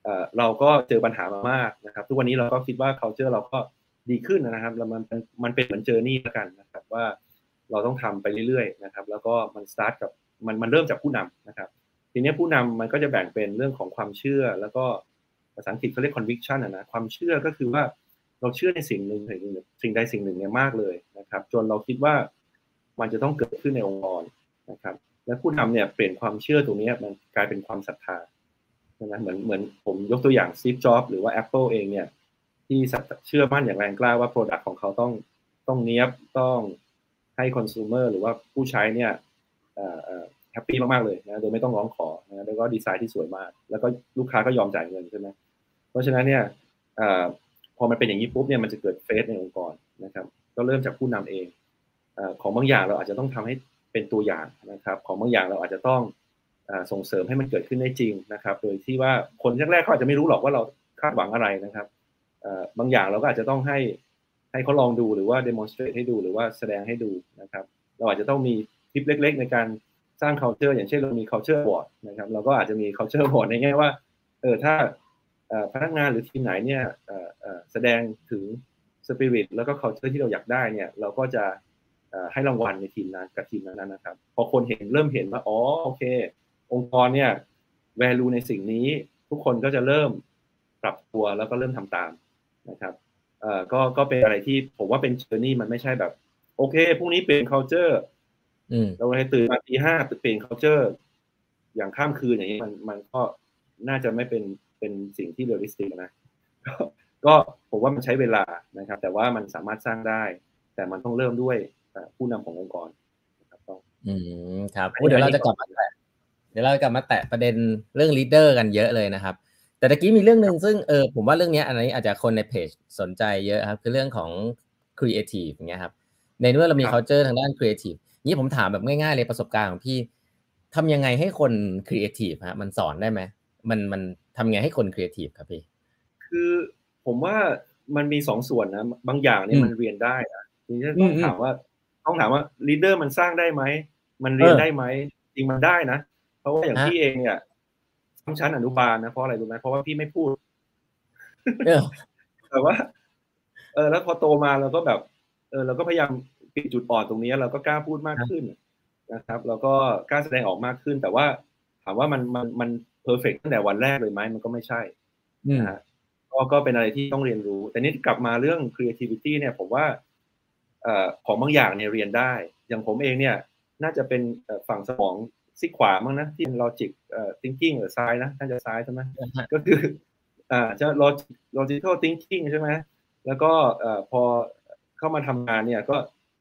เอ่อเราก็เจอปัญหามามากนะครับทุกวันนี้เราก็คิดว่า culture เราก็ดีขึ้นนะครับแล้วมันมันเป็นเหมือน journey ละกันนะครับว่าเราต้องทำไปเรื่อยๆนะครับแล้วก็มัน start กับมันมันเริ่มจากผู้นำนะครับทีนี้ผู้นำมันก็จะแบ่งเป็นเรื่องของความเชื่อแล้วก็ภาษาอังกฤษเขาเรียก conviction อ่ะนะความเชื่อก็คือว่าเราเชื่อในสิ่งหนึ่งสิ่งใดสิ่งหนึ่งเนี่ยมากเลยนะครับจนเราคิดว่ามันจะต้องเกิดขึ้นในองค์กรนะครับและผู้นำเนี่ยเปลี่ยนความเชื่อตรงนี้มันกลายเป็นความศรัทธานะเหมือนเหมือนผมยกตัวอย่างซีฟจ็อบหรือว่า Apple เองเนี่ยที่เชื่อมั่นอย่างแรงกล้าว่า product ของเขาต้องต้องเนียบต้องให้ consumer หรือว่าผู้ใช้เนี่ยเอ่อเอ่อแฮปปี้มากๆเลยนะโดยไม่ต้องร้องขอนะแล้วก็ดีไซน์ที่สวยมากแล้วก็ลูกค้าก็ยอมจ่ายเงินใช่มั้ยเพราะฉะนั้นเนี่ยเอ่อพอมันเป็นอย่างนี้ปุ๊บเนี่ยมันจะเกิดเฟสในองค์กรนะครับก็เริ่มจากผู้นำเองเอ่อของบางอย่างเราอาจจะต้องทำให้เป็นตัวอย่างนะครับของบางอย่างเราอาจจะต้องส่งเสริมให้มันเกิดขึ้นได้จริงนะครับโดยที่ว่าคนแรกๆเขาอาจจะไม่รู้หรอกว่าเราคาดหวังอะไรนะครับบางอย่างเราก็อาจจะต้องให้ให้เขาลองดูหรือว่า demonstrate ให้ดูหรือว่าแสดงให้ดูนะครับเราอาจจะต้องมีทิปเล็กๆในการสร้าง culture อย่างเช่นเรามี culture board นะครับเราก็อาจจะมี culture board ในแง่ว่าเออถ้าพนักงานหรือทีมไหนเนี่ยแสดงถึง spirit แล้วก็ culture ที่เราอยากได้เนี่ยเราก็จะให้รางวัลในทีมนั้นกับทีมนั้นนะครับพอคนเห็นเริ่มเห็นว่าอ๋อโอเคองค์กรเนี่ย value ในสิ่งนี้ทุกคนก็จะเริ่มปรับตัวแล้วก็เริ่มทำตามนะครับเอ่อก็ก็เป็นอะไรที่ผมว่าเป็น journey มันไม่ใช่แบบโอเคพรุ่งนี้เปลี่ยน culture เราให้ตื่นมาตีห้าเปลี่ยน culture อย่างข้ามคืนอย่างนี้มันมันก็น่าจะไม่เป็นเป็นสิ่งที่เรียลลิสติกนะก็ผมว่ามันใช้เวลานะครับแต่ว่ามันสามารถสร้างได้แต่มันต้องเริ่มด้วยผู้นำขององค์กรนะครับต้องอืมครับเดี๋ยวเราจะกลับมาแตะเดี๋ยวเราจะกลับมาแตะประเด็นเรื่องลีดเดอร์กันเยอะเลยนะครับแต่ตะกี้มีเรื่องนึงซึ่งเออผมว่าเรื่องนี้อันนี้อาจจะคนในเพจสนใจเยอะครับคือเรื่องของครีเอทีฟอย่างเงี้ยครับในเมื่อเรามี culture ทางด้านครีเอทีฟนี่ผมถามแบบง่ายๆเลยประสบการณ์ของพี่ทำยังไงให้คนครีเอทีฟฮะมันสอนได้ไหมมันมันทำยังไงให้คนครีเอทีฟครับพี่คือผมว่ามันมีสองส่วนนะบางอย่างเนี่ยมันเรียนได้นะทีนี้ต้องถามว่าต้องถามว่าลีดเดอร์มันสร้างได้ไหมมันเรียนได้ไหมจริงมันได้นะเพราะว่าอย่างพี่เองเนี่ยต้องชั้นอนุบาลนะเพราะอะไรรู้ไหมเพราะว่าพี่ไม่พูดแต่ว่าเออแล้วพอโตมาเราก็แบบเออเราก็พยายามปิดจุดอ่อนตรงนี้เราก็กล้าพูดมากขึ้นนะครับแล้วก็กล้าแสดงออกมากขึ้นแต่ว่าถามว่ามันมันมันเพอร์เฟกต์ตั้งแต่วันแรกเลยไหมมันก็ไม่ใช่นะฮะก็ก็เป็นอะไรที่ต้องเรียนรู้แต่นี่กลับมาเรื่อง creativity เนี่ยผมว่าเอ่อของบางอย่างเนี่ยเรียนได้อย่างผมเองเนี่ยน่าจะเป็นฝั่งสมองซีขวามั้งนะที่ logic เอ่อ thinking หรือซ้ายนะน่าจะซ้ายใช่ไหมก็คืออ่าจะ logical thinking ใช่ไหมแล้วก็เอ่อพอเข้ามาทำงานเนี่ยก็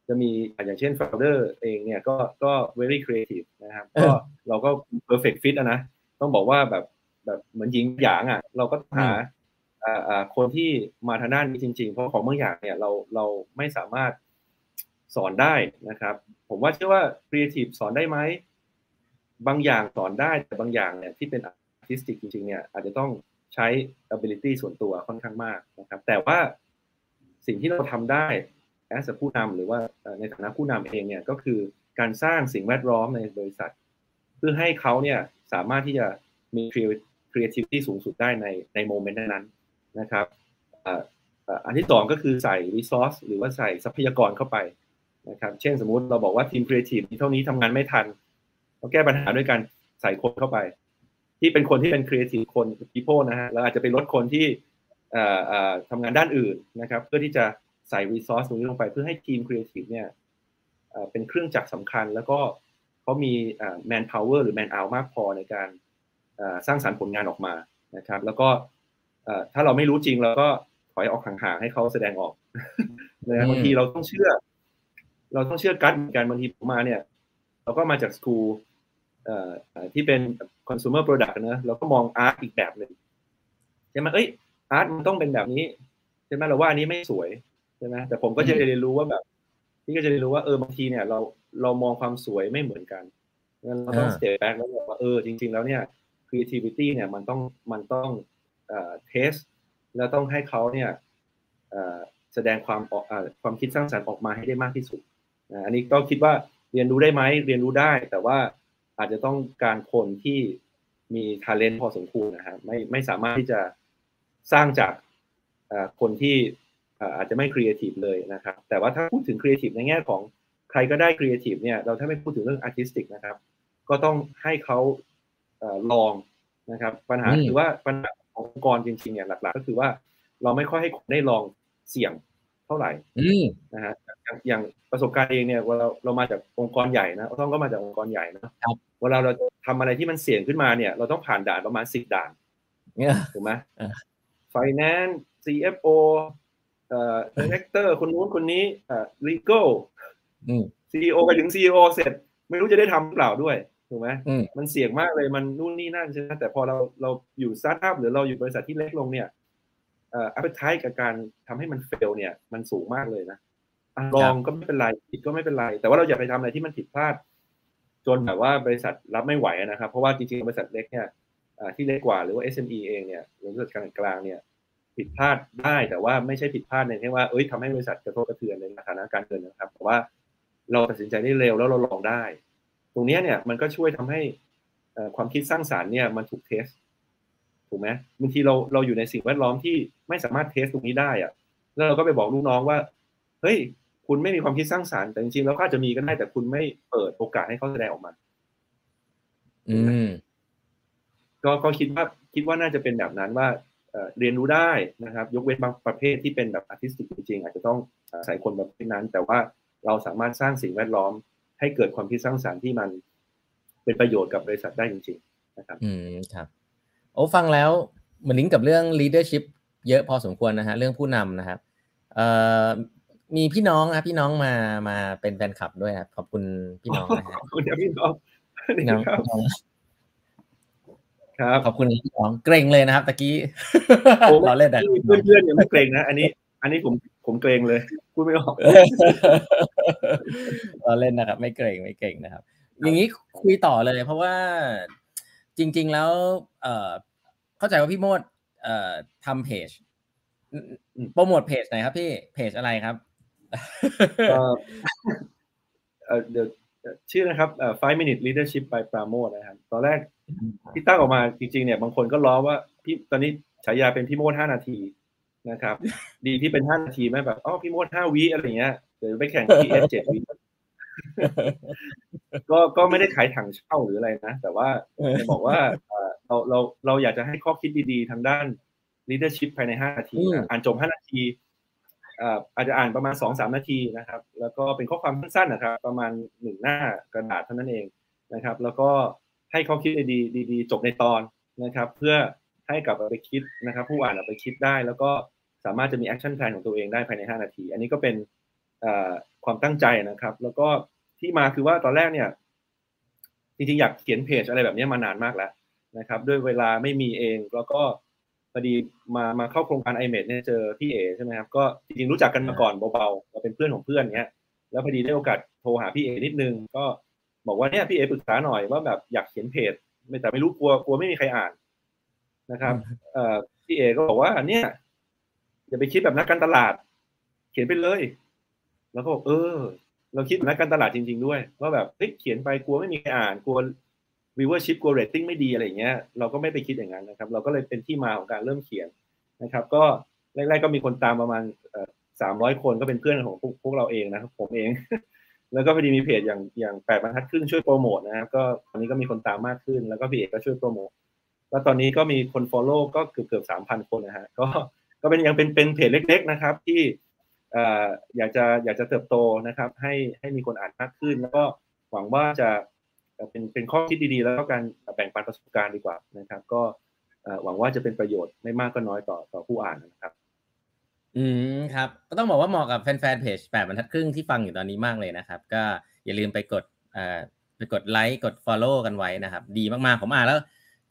จะมีอย่างเช่น founder เองเนี่ยก็ก็ very creative นะครับก็เราก็ perfect fit นะต้องบอกว่าแบบแบบเหมือนหญิงหยางอ่ะเราก็หาอ่าคนที่มาทางด้านนี้จริงๆเพราะของบางอย่างเนี่ยเราเราไม่สามารถสอนได้นะครับผมว่าเชื่อว่า creative สอนได้ไหมบางอย่างสอนได้แต่บางอย่างเนี่ยที่เป็น artistic จริงๆเนี่ยอาจจะต้องใช้ ability ส่วนตัวค่อนข้างมากนะครับแต่ว่าสิ่งที่เราทำได้as ผู้นำหรือว่าในฐานะผู้นำเองเนี่ยก็คือการสร้างสิ่งแวดล้อมในบริษัทเพื่อให้เขาเนี่ยสามารถที่จะมี creativity สูงสุดได้ในในโมเมนต์นั้นนะครับอันที่สองก็คือใส่ resource หรือว่าใส่ทรัพยากรเข้าไปนะครับเช่นสมมุติเราบอกว่าทีม creative เท่านี้ทำงานไม่ทันเราแก้ปัญหาด้วยการใส่คนเข้าไปที่เป็นคนที่เป็น creative คน people นะฮะเราอาจจะไปลดคนที่ทำงานด้านอื่นนะครับเพื่อที่จะใส่ resource ตรงนี้ลงไปเพื่อให้ทีม creative เนี่ยเป็นเครื่องจักรสำคัญแล้วก็เขามี man power หรือ man out มากพอในการสร้างสรรค์ผลงานออกมานะครับแล้วก็ถ้าเราไม่รู้จริงเราก็ถอยออกห่างๆให้เขาแสดงออกนะครับบางทีเราต้องเชื่อเราต้องเชื่อกัดการบางทีผมมาเนี่ยเราก็มาจาก school ที่เป็น consumer product นะเราก็มอง art อีกแบบหนึ่งใช่ไหมเอ้ย art มันต้องเป็นแบบนี้ใช่ไหมเราว่าอันนี้ไม่สวยใช่ไหมแต่ผมก็จะเรียนรู้ว่าแบบนี่ก็จะเรียนรู้ว่าเออบางทีเนี่ยเราเรามองความสวยไม่เหมือนกันงั้นเราต้อง step back แล้วบอกว่าเออจริงๆแล้วเนี่ย creativity เนี่ยมันต้องมันต้องเอ่อ test แล้วต้องให้เขาเนี่ยเอ่อแสดงความเอ่อความคิดสร้างสรรค์ออกมาให้ได้มากที่สุดนะอันนี้ก็คิดว่าเรียนรู้ได้ไหมเรียนรู้ได้แต่ว่าอาจจะต้องการคนที่มี talent พอสมควรนะครับไม่ไม่สามารถที่จะสร้างจากเอ่อคนที่อาจจะไม่ครีเอทีฟเลยนะครับแต่ว่าถ้าพูดถึงครีเอทีฟในแง่ของใครก็ได้ครีเอทีฟเนี่ยเราถ้าไม่พูดถึงเรื่องอาร์ติสติกนะครับก็ต้องให้เขาลองนะครับปัญหาคือว่าปัญหาขององค์กรจริงๆเนี่ยหลักๆก็คือว่าเราไม่ค่อยให้คนได้ลองเสี่ยงเท่าไหร่นะฮะอย่างประสบการณ์เองเนี่ยเวลาเราเรามาจากองค์กรใหญ่นะต้องก็มาจากองค์กรใหญ่นะเวลาเราทำอะไรที่มันเสี่ยงขึ้นมาเนี่ยเราต้องผ่านด่านประมาณสิบด่านถูกไหม finance ซี เอฟ โอเอ่อ director คนนู้นคนนี้เอ่อ legal อืม ซี อี โอ ไปถึง ซี อี โอ เสร็จไม่รู้จะได้ทำเปล่าด้วยถูกไหมมันเสี่ยงมากเลยมันนู่นนี่นั่นใช่ไหมแต่พอเราเราอยู่สตาร์ทอัพหรือเราอยู่บริษัทที่เล็กลงเนี่ยเอ่อ appetite กับการทำให้มัน fail เนี่ยมันสูงมากเลยนะลองก็ไม่เป็นไรผิดก็ไม่เป็นไรแต่ว่าเราอย่าไปทำอะไรที่มันผิดพลาดจนแบบว่าบริษัทรับไม่ไหวนะครับเพราะว่าจริงๆบริษัทเล็กเนี่ยที่เล็กกว่าหรือว่า เอส เอ็ม อี เองเนี่ยบริษัทกลางเนี่ยผิดพลาดได้แต่ว่าไม่ใช่ผิดพลาดในแง่ว่าเอ้ยทำให้บริษัทกระทบกระเทือนในฐานะการเงินนะครับแต่ว่าเราตัดสินใจได้เร็วแล้วเราลองได้ตรงนี้เนี่ยมันก็ช่วยทำให้ความคิดสร้างสรรค์เนี่ยมันถูกเทสถูกไหมบางทีเราเราอยู่ในสิ่งแวดล้อมที่ไม่สามารถเทสตรงนี้ได้อะแล้วเราก็ไปบอกลูกน้องว่าเฮ้ยคุณไม่มีความคิดสร้างสรรค์แต่จริงๆแล้วก็จะมีก็ได้แต่คุณไม่เปิดโอกาสให้เขาแสดงออกมาอืมก็ก็คิดว่าคิดว่าน่าจะเป็นแบบนั้นว่าเรียนรู้ได้นะครับยกเว้นบางประเภทที่เป็นแบบอาร์ติสติกจริงๆอาจจะต้องใส่คนแบบนั้นแต่ว่าเราสามารถสร้างสิ่งแวดล้อม ให้เกิดความคิดสร้างสรรค์ที่มันเป็นประโยชน์กับบริษัทได้จริงๆนะครับอืมครับโอ้ฟังแล้วมันลิงก์กับเรื่อง leadership เยอะพอสมควรนะฮะเรื่องผู้นำนะครับเอ่อมีพี่น้องนะพี่น้องมามาเป็นแฟนคลับด้วยครับขอบคุณพี่น้องนะฮะขอบคุณพี่น้องครับขอบคุณพี่น้องเกรงเลยนะครับตะกี้เราเล่นแต่เพื่อนๆยังไม่เกรงนะอันนี้อันนี้ผมผมเกรงเลยพูดไม่ออกเราเล่นนะครับไม่เกรงไม่เกรงนะครับอย่างนี้คุยต่อเลยเพราะว่าจริงๆแล้วเอ่อเข้าใจว่าพี่โมดเอ่อทำเพจโปรโมทเพจไหนครับพี่เพจอะไรครับเอ่อเดี๋ยวชื่อนะครับเอ่อ ไฟว์ Minutes Leadership by Pramo นะครับตอนแรกที่ตั้งออกมาจริงๆเนี่ยบางคนก็ล้อว่าพี่ตอนนี้ฉายาเป็นพี่โมดห้านาทีนะครับดีที่เป็นห้านาทีไหมแบบอ๋อพี่โมดห้าวิอะไรเงี้ยเดี๋ยวไปแข่ง พี เอส เจ็ดวิก็ก็ไม่ได้ขายถังเช่าหรืออะไรนะแต่ว่าจะบอกว่าเราเราเราอยากจะให้ข้อคิดดีๆทางด้าน leadership ภายในห้านาทีอ่านจบห้านาทีอาจจะอ่านประมาณ สองถึงสาม นาทีนะครับแล้วก็เป็นข้อความสั้นๆนะครับประมาณหนึ่งหน้ากระดาษเท่านั้นเองนะครับแล้วก็ให้ข้อคิดดีๆดีๆจบในตอนนะครับเพื่อให้กลับไปคิดนะครับผู้อ่านเอาไปคิดได้แล้วก็สามารถจะมี action plan ของตัวเองได้ภายในห้านาทีอันนี้ก็เป็นความตั้งใจนะครับแล้วก็ที่มาคือว่าตอนแรกเนี่ยจริงๆอยากเขียนเพจอะไรแบบนี้มานานมากแล้วนะครับด้วยเวลาไม่มีเองแล้วก็พอดีมามาเข้าโครงการ ไอ เอ็ม อี ดี เนี่ยเจอพี่เอใช่ไหมครับก็จริงๆรู้จักกันมาก่อนเบาๆเราเป็นเพื่อนของเพื่อนเงี้ยแล้วพอดีได้โอกาสโทรหาพี่เอนิดนึงก็บอกว่าเนี่ยพี่เอปรึกษาหน่อยว่าแบบอยากเขียนเพจแต่ไม่รู้กลัวกลัวไม่มีใครอ่านนะครับพี่เอก็บอกว่าเนี่ยอย่าไปคิดแบบนักการตลาดเขียนไปเลยแล้วก็บอกเออเราคิดแบบนักการตลาดจริงๆด้วยว่าแบบเฮ้ยเขียนไปกลัวไม่มีใครอ่านกลัวviewership กลัว rating ไม่ดีอะไรอย่างเงี้ยเราก็ไม่ไปคิดอย่างนั้นนะครับเราก็เลยเป็นที่มาของการเริ่มเขียนนะครับก็แรกๆก็มีคนตามประมาณเอ่อสามร้อยคนก็เป็นเพื่อนของพวกพวกเราเองนะครับผมเอง แล้วก็พอดีมีเพจอย่างอย่างแปดบรรทัดครึ่งช่วยโปรโมทนะครับก็ตอนนี้ก็มีคนตามมากขึ้นแล้วก็พี่เอกก็ช่วยโปรโมทแล้วตอนนี้ก็มีคน follow ก็เกือบๆ สามพัน คนนะฮะก็ก็เป็นยังเป็นเป็นเพจเล็กๆนะครับที่เอ่ออยากจะอยากจะเติบโตนะครับให้ให้มีคนอ่านมากขึ้นแล้วก็หวังว่าจะเป็นเป็นข้อคิดดีๆแล้วก็การแบ่งปันประสบการณ์ดีกว่านะครับก็หวังว่าจะเป็นประโยชน์ไม่มากก็น้อยต่อต่อผู้อ่านนะครับอืมครับก็ต้องบอกว่าเหมาะกับแฟนๆเพจแปดบรรทัดครึ่งที่ฟังอยู่ตอนนี้มากเลยนะครับก็อย่าลืมไปกดเอ่อไปกดไลค์กด follow กันไว้นะครับดีมากๆผมอ่านแล้ว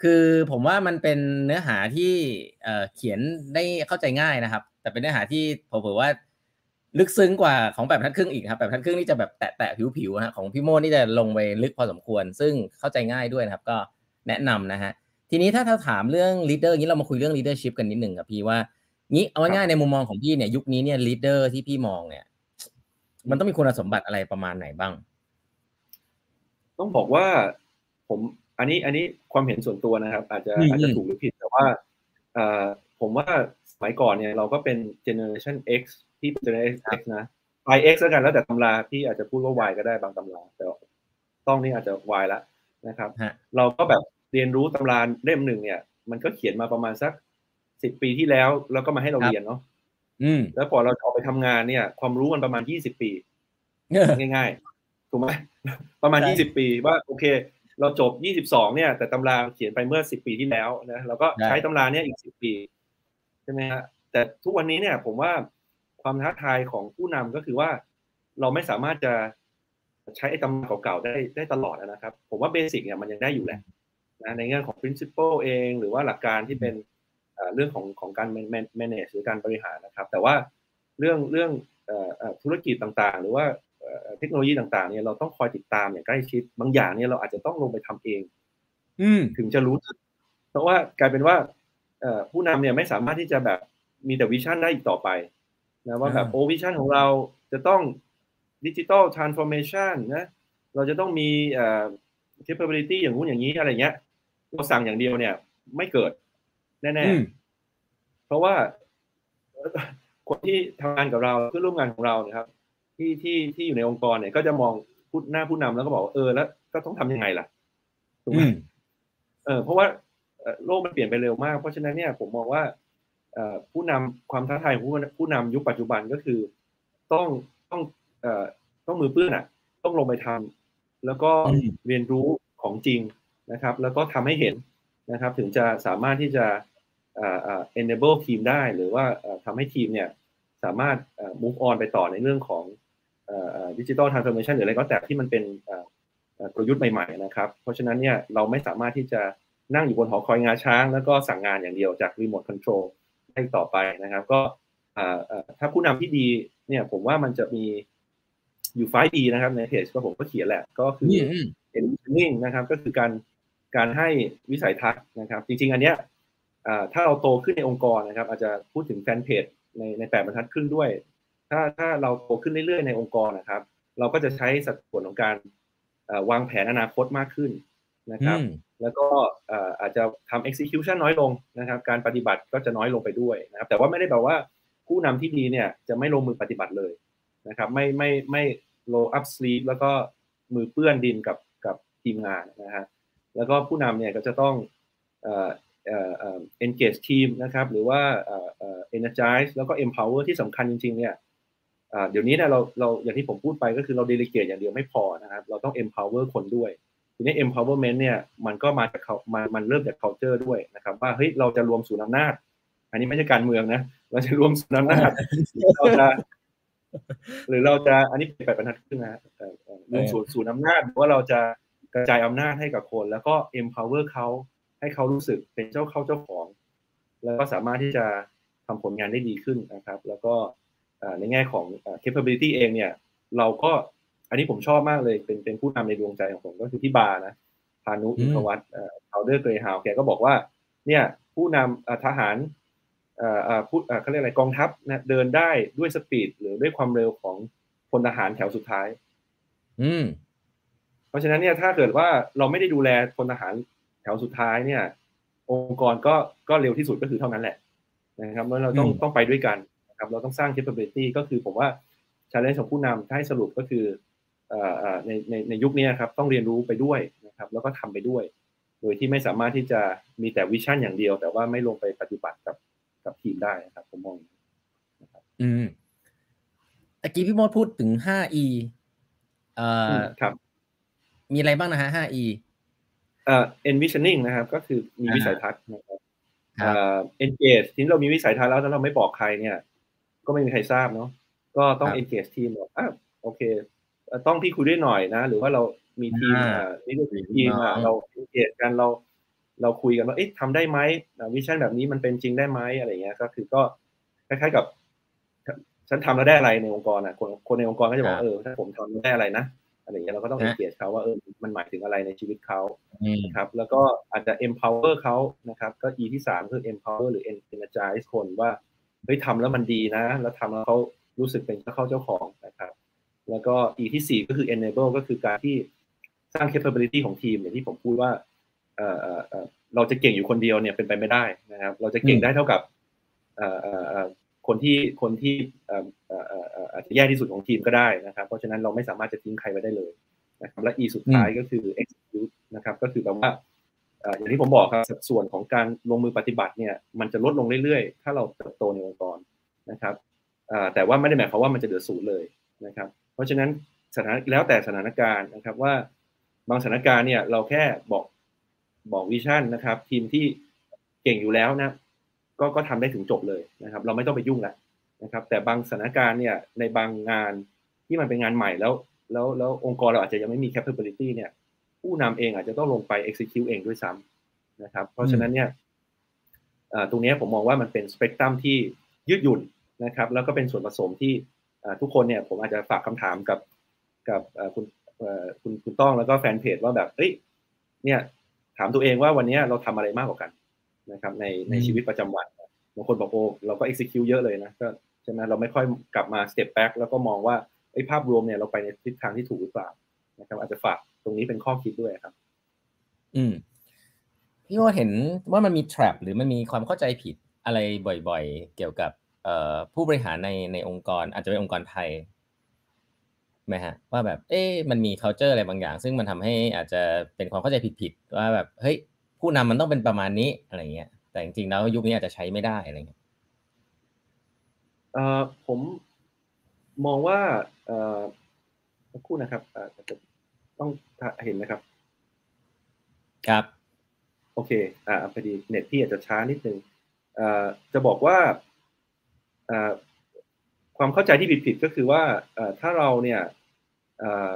คือผมว่ามันเป็นเนื้อหาที่เอ่อเขียนได้เข้าใจง่ายนะครับแต่เป็นเนื้อหาที่ผมบอกว่าลึกซึ้งกว่าของแปดบรรทัดครึ่งอีกครับแปดบรรทัดครึ่งนี่จะแบบแตะๆผิวๆฮะของพี่โมดนี่จะลงไปลึกพอสมควรซึ่งเข้าใจง่ายด้วยนะครับก็แนะนำนะฮะทีนี้ถ้าถ้าถามเรื่อง leader งี้เรามาคุยเรื่อง leadership กันนิดหนึ่งครับพี่ว่างี้เอาง่ายๆในมุมมองของพี่เนี่ยยุคนี้เนี่ย leader ที่พี่มองเนี่ยมันต้องมีคุณสมบัติอะไรประมาณไหนบ้างต้องบอกว่าผมอันนี้อันนี้ความเห็นส่วนตัวนะครับอาจจะอาจจะถูกหรือผิดแต่ว่าเอ่อผมว่าสมัยก่อนเนี่ยเราก็เป็น generation Xที่เป็น generation X นะ Y X แล้วกันแล้วแต่ตำราพี่อาจจะพูดว่า Y ก็ได้บางตำราแต่ต้องนี่อาจจะ Y ละนะครับเราก็แบบเรียนรู้ตำราเล่มหนึ่งเนี่ยมันก็เขียนมาประมาณสักสิบปีที่แล้วแล้วก็มาให้เราเรียนเนาะแล้วพอเราเอาไปทำงานเนี่ยความรู้มันประมาณยี่สิบปีง่ายๆถูกไหมประมาณยี่สิบปีว่าโอเคเราจบยี่สิบสองเนี่ยแต่ตำราเขียนไปเมื่อสิบปีที่แล้วนะเราก็ใช้ตำราเนี่ยอีกสิบปีใช่ไหมฮะแต่ทุกวันนี้เนี่ยผมว่าความท้าทายของผู้นำก็คือว่าเราไม่สามารถจะใช้ไอ้ตำราเก่าๆได้ได้ตลอดนะครับผมว่าเบสิกเนี่ยมันยังได้อยู่แหละนะในเรื่องของ principle เองหรือว่าหลักการที่เป็นเรื่องของของการ manage หรือการบริหารนะครับแต่ว่าเรื่องเรื่องธุรกิจต่างๆหรือว่าเทคโนโลยีต่างๆเนี่ยเราต้องคอยติดตามอย่างใกล้ชิดบางอย่างเนี่ยเราอาจจะต้องลงไปทำเองถึงจะรู้เพราะว่ากลายเป็นว่าผู้นำเนี่ยไม่สามารถที่จะแบบมีแต่วิชั่นได้อีกต่อไปนะว่าแบบโอวิชั่นของเราจะต้องดิจิทัลทรานส์ฟอร์เมชันนะเราจะต้องมีเอ่อ capability อย่างนู้นอย่างนี้อะไรเงี้ยเราสั่งอย่างเดียวเนี่ยไม่เกิดแน่ๆเพราะว่าคนที่ทำงานกับเราเพื่อนร่วมงานของเรานะครับที่ที่ที่อยู่ในองค์กรเนี่ยก็จะมองพูดหน้าผู้นำแล้วก็บอกเออแล้วก็ต้องทำยังไงล่ะถูกไหมเออเพราะว่าโลกมันเปลี่ยนไปเร็วมากเพราะฉะนั้นเนี่ยผมมองว่าผู้นำความท้าทายของผู้นำยุคปัจจุบันก็คือต้องต้องต้องมือเปื้อนอ่ะต้องลงไปท แล้วก็เรียนรู้ของจริงนะครับแล้วก็ทำให้เห็นนะครับถึงจะสามารถที่จะอ่า enable ทีมได้หรือว่าทำให้ทีมเนี่ยสามารถ move on ไปต่อในเรื่องของดิจิทัลทรานส์ฟอร์เมชันหรืออะไรก็แต่ที่มันเป็นกลยุทธ์ใหม่ๆนะครับเพราะฉะนั้นเนี่ยเราไม่สามารถที่จะนั่งอยู่บนหอคอยงาช้างแล้วก็สั่งงานอย่างเดียวจากรีโมทคอนโทรลได้ต่อไปนะครับก็ถ้าผู้นำที่ดีเนี่ยผมว่ามันจะมีอยู่ไฟดีนะครับในเพจก็ผมก็เขียนแหละก็คือ envisioning นะครับก็คือการการให้วิสัยทัศน์นะครับจริงๆอันเนี้ยถ้าเราโตขึ้นในองค์กรนะครับอาจจะพูดถึงแฟนเพจในในแปดบรรทัดครึ่งด้วยถ้าถ้าเราโตขึ้นเรื่อยๆในองค์กรนะครับเราก็จะใช้สัดส่วนของการวางแผนอนาคตมากขึ้นนะครับแล้วก็อาจจะทำ execution น้อยลงนะครับการปฏิบัติก็จะน้อยลงไปด้วยนะครับแต่ว่าไม่ได้แปลว่าผู้นำที่ดีเนี่ยจะไม่ลงมือปฏิบัติเลยนะครับไม่ไม่ไม่ roll up sleeve แล้วก็มือเปื้อนดินกับกับทีมงานนะฮะแล้วก็ผู้นำเนี่ยก็จะต้องengage ทีมนะครับหรือว่า energize แล้วก็ empower ที่สำคัญจริงๆเนี่ยเดี๋ยวนี้นะเราเราอย่างที่ผมพูดไปก็คือเรา delegate อย่างเดียวไม่พอนะครับเราต้อง empower คนด้วยทีนี้ empowerment เนี่ยมันก็มาจากมันมันเริ่มจาก culture ด้วยนะครับว่าเฮ้ยเราจะรวมศูนย์อำนาจอันนี้ไม่ใช่การเมืองนะเราจะรวมศูนย์อำนาจเราจะหรือเราจะอันนี้เป็นแปดบรรทัดขึ้นนะรวมศูนย์ศูนย์อำนาจว่าเราจะกระจายอำนาจให้กับคนแล้วก็ empower เขาให้เขารู้สึกเป็นเจ้าเข้าเจ้าของแล้วก็สามารถที่จะทำผลงานได้ดีขึ้นนะครับแล้วก็ในแง่ของ capability เองเนี่ยเราก็อันนี้ผมชอบมากเลยเป็นเป็นผู้นำในดวงใจของผมก็คือที่บาร์นะพานุอินทวัฒน์เอาเดอร์เกรฮาวแกก็บอกว่าเนี่ยผู้นำทหารผู้เขาเรียกอะไรกองทัพนะเดินได้ด้วยสปีดหรือด้วยความเร็วของพลทหารแถวสุดท้ายอืมเพราะฉะนั้นเนี่ยถ้าเกิดว่าเราไม่ได้ดูแลพลทหารแถวสุดท้ายเนี่ยองค์กรก็ก็เร็วที่สุดก็คือเท่านั้นแหละนะครับแล้วเราต้องต้องไปด้วยกันนะครับเราต้องสร้าง capability ก็คือผมว่า challenge ของผู้นำถ้าให้สรุปก็คือในในในยุคนี้ครับต้องเรียนรู้ไปด้วยนะครับแล้วก็ทำไปด้วยโดยที่ไม่สามารถที่จะมีแต่วิชั่นอย่างเดียวแต่ว่าไม่ลงไปปฏิบัติกับกับทีมได้นะครับผมมองนะครับอืมตะกี้พี่โมดพูดถึง ห้า อี เอ่อครับมีอะไรบ้างนะฮะ ห้า อีเอ่อ envisioning นะครับก็คือมีวิสัยทัศน์นะครับเอ่อ engage ทีนี้เรามีวิสัยทัศน์แล้วถ้าเราไม่บอกใครเนี่ยก็ไม่มีใครทราบเนาะก็ต้อง engage ทีมบอกอ้าวโอเคต้องพี่คุยด้วยหน่อยนะหรือว่าเรามีทีมอ่านี่ก็มีทีมอ่ะเรา engage กันเราเราคุยกันว่าเอ๊ะทำได้ไหมวิชั่นแบบนี้มันเป็นจริงได้ไหมอะไรเงี้ยก็คือก็คล้ายๆกับฉันทำแล้วได้อะไรในองค์กรอ่ะคนคนในองค์กรก็จะบอกเออถ้าผมทำแล้วได้อะไรนะอะไรเงี้ยเราก็ต้อง engage เขาว่าเออมันหมายถึงอะไรในชีวิตเขานะครับแล้วก็อาจจะ empower เขานะครับก็ E ที่สามคือ empower หรือ energize คนว่าเฮ้ยทำแล้วมันดีนะแล้วทำแล้วเขารู้สึกเป็นเจ้าเข้าเจ้าของนะครับแล้วก็ E ที่สี่ก็คือ enable ก็คือการที่สร้าง capability ของทีมอย่างที่ผมพูดว่าเอ่อเอ่อเอ่อเราจะเก่งอยู่คนเดียวเนี่ยเป็นไปไม่ได้นะครับเราจะเก่งได้เท่ากับเอ่อเอ่อเอ่อคนที่คนที่เอ่อเอ่อเอ่ออาจจะแย่ที่สุดของทีมก็ได้นะครับเพราะฉะนั้นเราไม่สามารถจะทิ้งใครไว้ได้เลยนะครับและ E สุดท้ายก็คือ execute นะครับก็คือแปลว่าอย่างที่ผมบอกครับสัดส่วนของการลงมือปฏิบัติเนี่ยมันจะลดลงเรื่อยๆถ้าเราเติบโตในองค์กรนะครับแต่ว่าไม่ได้หมายความว่ามันจะเดือดสูญเลยนะครับเพราะฉะนั้นสถานแล้วแต่สถานการณ์นะครับว่าบางสถานการณ์เนี่ยเราแค่บอกบอกวิชั่นนะครับทีมที่เก่งอยู่แล้วนะก็ก็ทำได้ถึงจบเลยนะครับเราไม่ต้องไปยุ่งแล้วนะครับแต่บางสถานการณ์เนี่ยในบางงานที่มันเป็นงานใหม่แล้วแล้วแล้วองค์กรเราอาจจะยังไม่มี capability เนี่ยผู้นำเองอาจจะต้องลงไป execute เองด้วยซ้ำนะครับเพราะฉะนั้นเนี่ยตรงนี้ผมมองว่ามันเป็นสเปกตรัมที่ยืดหยุ่นนะครับแล้วก็เป็นส่วนผสมที่ทุกคนเนี่ยผมอาจจะฝากคำถามกับกับคุณคุณคุณต้องแล้วก็แฟนเพจว่าแบบเอ้ยเนี่ยถามตัวเองว่าวันนี้เราทำอะไรมากกว่ากันนะครับในในชีวิตประจำวันบางคนบอกโอ้เราก็ execute เยอะเลยนะก็ฉะนั้นเราไม่ค่อยกลับมา step back แล้วก็มองว่าไอ้ภาพรวมเนี่ยเราไปในทิศทางที่ถูกหรือเปล่านะครับอาจจะฝากตรงนี้เป็นข้อคิดด้วยครับอืมพี่ว่าเห็นว่ามันมี trap หรือมันมีความเข้าใจผิดอะไรบ่อยๆเกี่ยวกับเอ่อผู้บริหารในในองค์กรอาจจะเป็นองค์กรไทยมั้ยฮะว่าแบบเอ๊ะมันมี culture อะไรบางอย่างซึ่งมันทำให้อาจจะเป็นความเข้าใจผิดๆว่าแบบเฮ้ยผู้นำมันต้องเป็นประมาณนี้อะไรเงี้ยแต่จริงๆแล้วยุคนี้อาจจะใช้ไม่ได้อะไรเงี้ยเอ่อผมมองว่าเอ่อสักครู่นะครับ ต้องเห็นนะครับครับโอเคอ่าพอดีเน็ตพี่อาจจะช้านิดนึงอ่าจะบอกว่าอ่าความเข้าใจที่ผิดๆก็คือว่าอ่าถ้าเราเนี่ยอ่า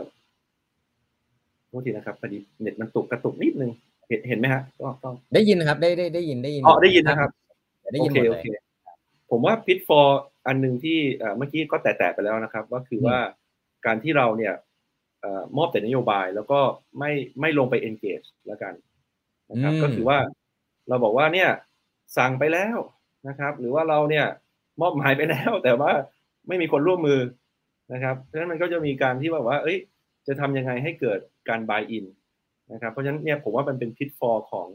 โทษทีนะครับพอดีเน็ตมันตกกระตุกนิดนึงเห็นเห็นไหมฮะก็ต้องได้ยินครับได้ได้ได้ยินได้ยินอ๋อได้ยินนะครับได้ยินหมดเลยผมว่าพิทฟอร์อันหนึ่งที่เมื่อกี้ก็แตะไปแล้วนะครับก็คือว่าการที่เราเนี่ยมอบแต่นโยบายแล้วก็ไม่ไม่ลงไป engage แล้วกันนะครับก็คือว่าเราบอกว่าเนี่ยสั่งไปแล้วนะครับหรือว่าเราเนี่ยมอบหมายไปแล้วแต่ว่าไม่มีคนร่วมมือนะครับเพราะฉะนั้นมันก็จะมีการที่แบบว่าเอ้ยจะทำยังไงให้เกิดการ buy in นะครับเพราะฉะนั้นเนี่ยผมว่ามันเป็นพิทฟอร์ของ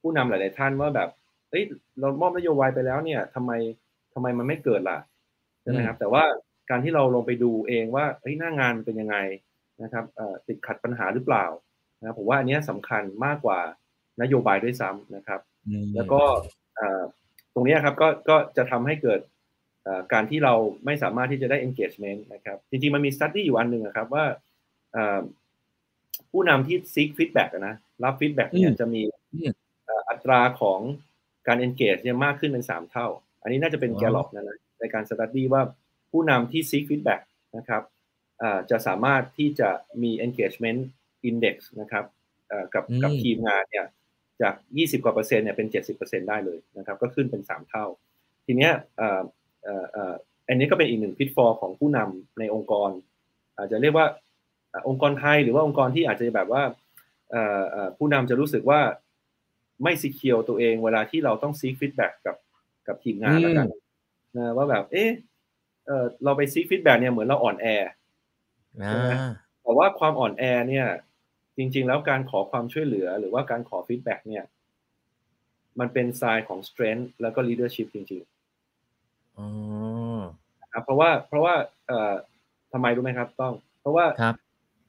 ผู้นำหลายๆท่านว่าแบบเอ้ยเรามอบนโยบายไปแล้วเนี่ยทำไมทำไมมันไม่เกิดล่ะใช่ไหมครับแต่ว่าการที่เราลงไปดูเองว่าเฮ้ยหน้างานเป็นยังไงนะครับติดขัดปัญหาหรือเปล่านะผมว่าอันนี้สำคัญมากกว่านโยบายด้วยซ้ำนะครับแล้วก็ตรงนี้ครับก็ก็จะทำให้เกิดการที่เราไม่สามารถที่จะได้ engagement นะครับจริงๆมันมี study อยู่อันหนึ่งนะครับว่าผู้นำที่ seek feedback นะรับ feedback เนี่ยจะมีอัตราของการ engage เนี่ยมากขึ้นเป็นสามเท่าอันนี้น่าจะเป็น Gallup นะนะในการ study ว่าผู้นำที่ seek feedback นะครับจะสามารถที่จะมี engagement index นะครับกับกับทีมงานเนี่ยจากยี่สิบกว่าเปอร์เซ็นต์เนี่ยเป็นเจ็ดสิบเปอร์เซ็นต์ได้เลยนะครับก็ขึ้นเป็นสามเท่าทีเนี้ยอันนี้ก็เป็นอีกหนึ่ง pitfall ของผู้นำในองค์กรอาจจะเรียกว่าองค์กรไทยหรือว่าองค์กรที่อาจจะแบบว่าผู้นำจะรู้สึกว่าไม่ secure ตัวเองเวลาที่เราต้อง seek feedback กับกับทีมงานแล้วกันนะว่าแบบเอ๊ะเราไป seek feedback เนี่ยเหมือนเราอ่อนแอแต่ว่าความอ่อนแอเนี่ยจริงๆแล้วการขอความช่วยเหลือหรือว่าการขอฟีดแบ็กเนี่ยมันเป็นไซน์ของ strength แล้วก็ leadership จริงๆอ๋อครับเพราะว่าเพราะว่าเอ่อทำไมรู้ไหมครับต้องเพราะว่า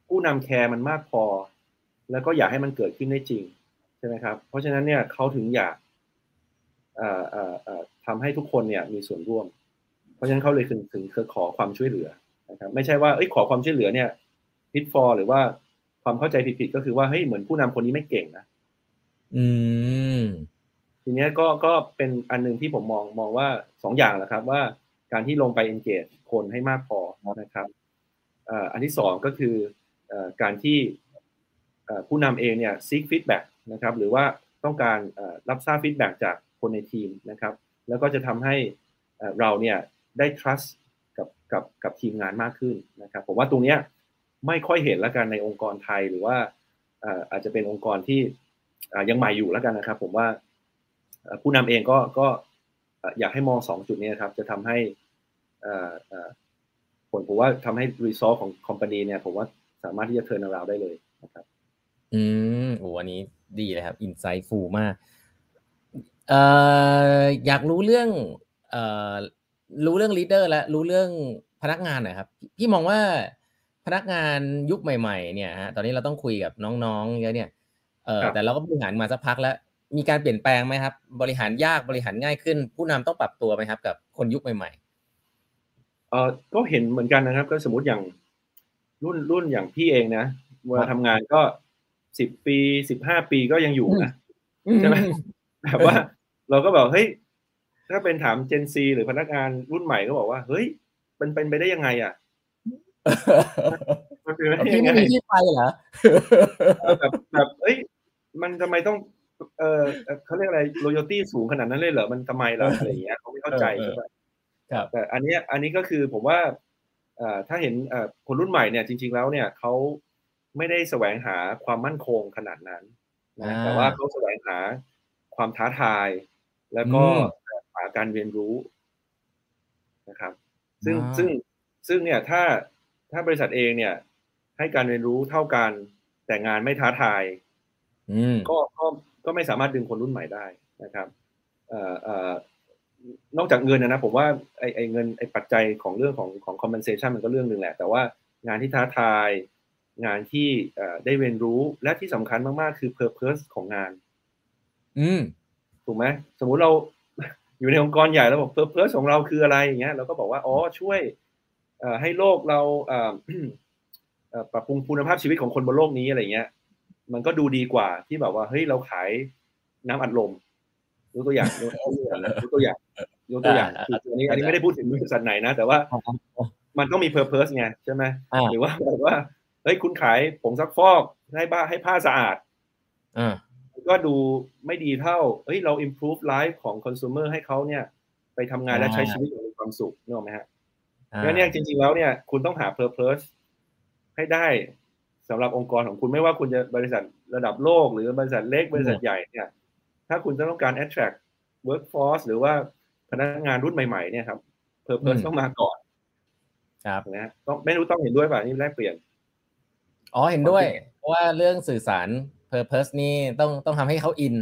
ผู้นำแคร์มันมากพอแล้วก็อยากให้มันเกิดขึ้นได้จริงใช่ไหมครับเพราะฉะนั้นเนี่ยเขาถึงอยากเอ่อเอ่อเอ่อทำให้ทุกคนเนี่ยมีส่วนร่วมเพราะฉะนั้นเขาเลยถึงถึงขอความช่วยเหลือนะครับไม่ใช่ว่าเอ้ยขอความช่วยเหลือเนี่ยพิทฟอร์หรือว่าความเข้าใจผิดๆก็คือว่าเฮ้ยเหมือนผู้นำคนนี้ไม่เก่งนะอืมทีเนี้ยก็ก็เป็นอันนึงที่ผมมองมองว่าสองอย่างแหละครับว่าการที่ลงไป engage คนให้มากพอนะครับอ่าอันที่สองก็คืออ่าการที่อ่าผู้นำเองเนี่ย seek feedback นะครับหรือว่าต้องการอ่ารับทราบ feedback จากคนในทีมนะครับแล้วก็จะทำให้อ่าเราเนี่ยได้ trustกับกับกับทีมงานมากขึ้นนะครับผมว่าตรงเนี้ยไม่ค่อยเห็นแล้วกันในองค์กรไทยหรือว่าอาจจะเป็นองค์กรที่ยังใหม่อยู่แล้วกันนะครับผมว่าผู้นำเองก็ก็อยากให้มองสองจุดนี้ครับจะทำให้ผลผมว่าทำให้ resource ของ company เนี่ยผมว่าสามารถที่จะ turn around ได้เลยนะครับอืมโอ้อันนี้ดีเลยครับ insightful มากเอ่ออยากรู้เรื่องเอ่อรู้เรื่อง leader และรู้เรื่องพนักงานหน่อยครับพี่มองว่าพนักงานยุคใหม่ๆเนี่ยฮะตอนนี้เราต้องคุยกับน้องๆเยอะเนี่ยเออแต่เราก็บริหารมาสักพักแล้วมีการเปลี่ยนแปลงไหมครับบริหารยากบริหารง่ายขึ้นผู้นำต้องปรับตัวไหมครับกับคนยุคใหม่ๆเออก็เห็นเหมือนกันนะครับก็สมมติอย่างรุ่นรุ่นอย่างพี่เองนะเวลาทำงานก็สิบปีสิบห้าปีก็ยังอยู่นะใช่ไหมแบบว่าเราก็บอกเฮ้ยถ้าเป็นถามเจนซีหรือพนักงานรุ่นใหม่ก็บอกว่าเฮ้ยเป็นเป็นไปได้ยังไงอ่ะพี่ไม่มีที่ไปเหรอแบบแบบเอ้ยมันทำไมต้องเออเขาเรียกอะไร loyalty สูงขนาดนั้นเลยเหรอมันทำไมเหรออะไรอย่างเงี้ยเขาไม่เข้าใจใช่ไหมแต่อันนี้อันนี้ก็คือผมว่าถ้าเห็นคนรุ่นใหม่เนี่ยจริงๆแล้วเนี่ยเขาไม่ได้แสวงหาความมั่นคงขนาดนั้นนะแต่ว่าเขาแสวงหาความท้าทายแล้วก็หาการเรียนรู้นะครับซึ่งซึ่งซึ่งเนี่ยถ้าถ้าบริษัทเองเนี่ยให้การเรียนรู้เท่ากันแต่งานไม่ท้าทายก็ก็ก็ไม่สามารถดึงคนรุ่นใหม่ได้นะครับเอ่อเอ่อนอกจากเงินนะนะผมว่าไอไอเงินไอปัจจัยของเรื่องของของ compensation มันก็เรื่องนึงแหละแต่ว่างานที่ท้าทายงานที่เอ่อได้เรียนรู้และที่สำคัญมากๆคือ purpose ของงานอืมถูกไหมสมมุติเราอยู่ในองค์กรใหญ่แล้วบอก purpose ของเราคืออะไรอย่างเงี้ยเราก็บอกว่าอ๋อช่วยให้โลกเรา ปรับปรุงคุณภาพชีวิตของคนบนโลกนี้อะไรเงี้ยมันก็ดูดีกว่าที่แบบว่าเฮ้ยเราขายน้ำอัดลมยกตัวอย่างยกตัวอย่างยกตัวอย่างคืออันนี้อันนี้ไม่ได้พูดถึงบริษัทไหนนะแต่ว่ามันต้องมี purpose ไงใช่ไหมหรือว่าแบบว่าเฮ้ยคุณขายผงซักฟอกให้บ้าให้ผ้าสะอาดก็ดูไม่ดีเท่าเฮ้ยเรา improve life ของ consumer ให้เขาเนี่ยไปทำงานและใช้ชีวิตอย่างมีความสุขนึกออกไหมฮะแล้วเนี่ยจริงๆแล้วเนี่ยคุณต้องหา purpose ให้ได้สำหรับองค์กรของคุณไม่ว่าคุณจะบริษัทระดับโลกหรือบริษัทเล็กบริษัทใหญ่เนี่ยถ้าคุณจะต้องการ attract workforce หรือว่าพนักงานรุ่นใหม่ๆเนี่ยครับ purpose ต้องมาก่อนครับนะต้องไม่รู้ต้องเห็นด้วยป่ะนี่แรกเปลี่ยนอ๋อเห็นด้วยเพราะว่าเรื่องสื่อสาร purpose นี่ต้องต้องทำให้เขาอิน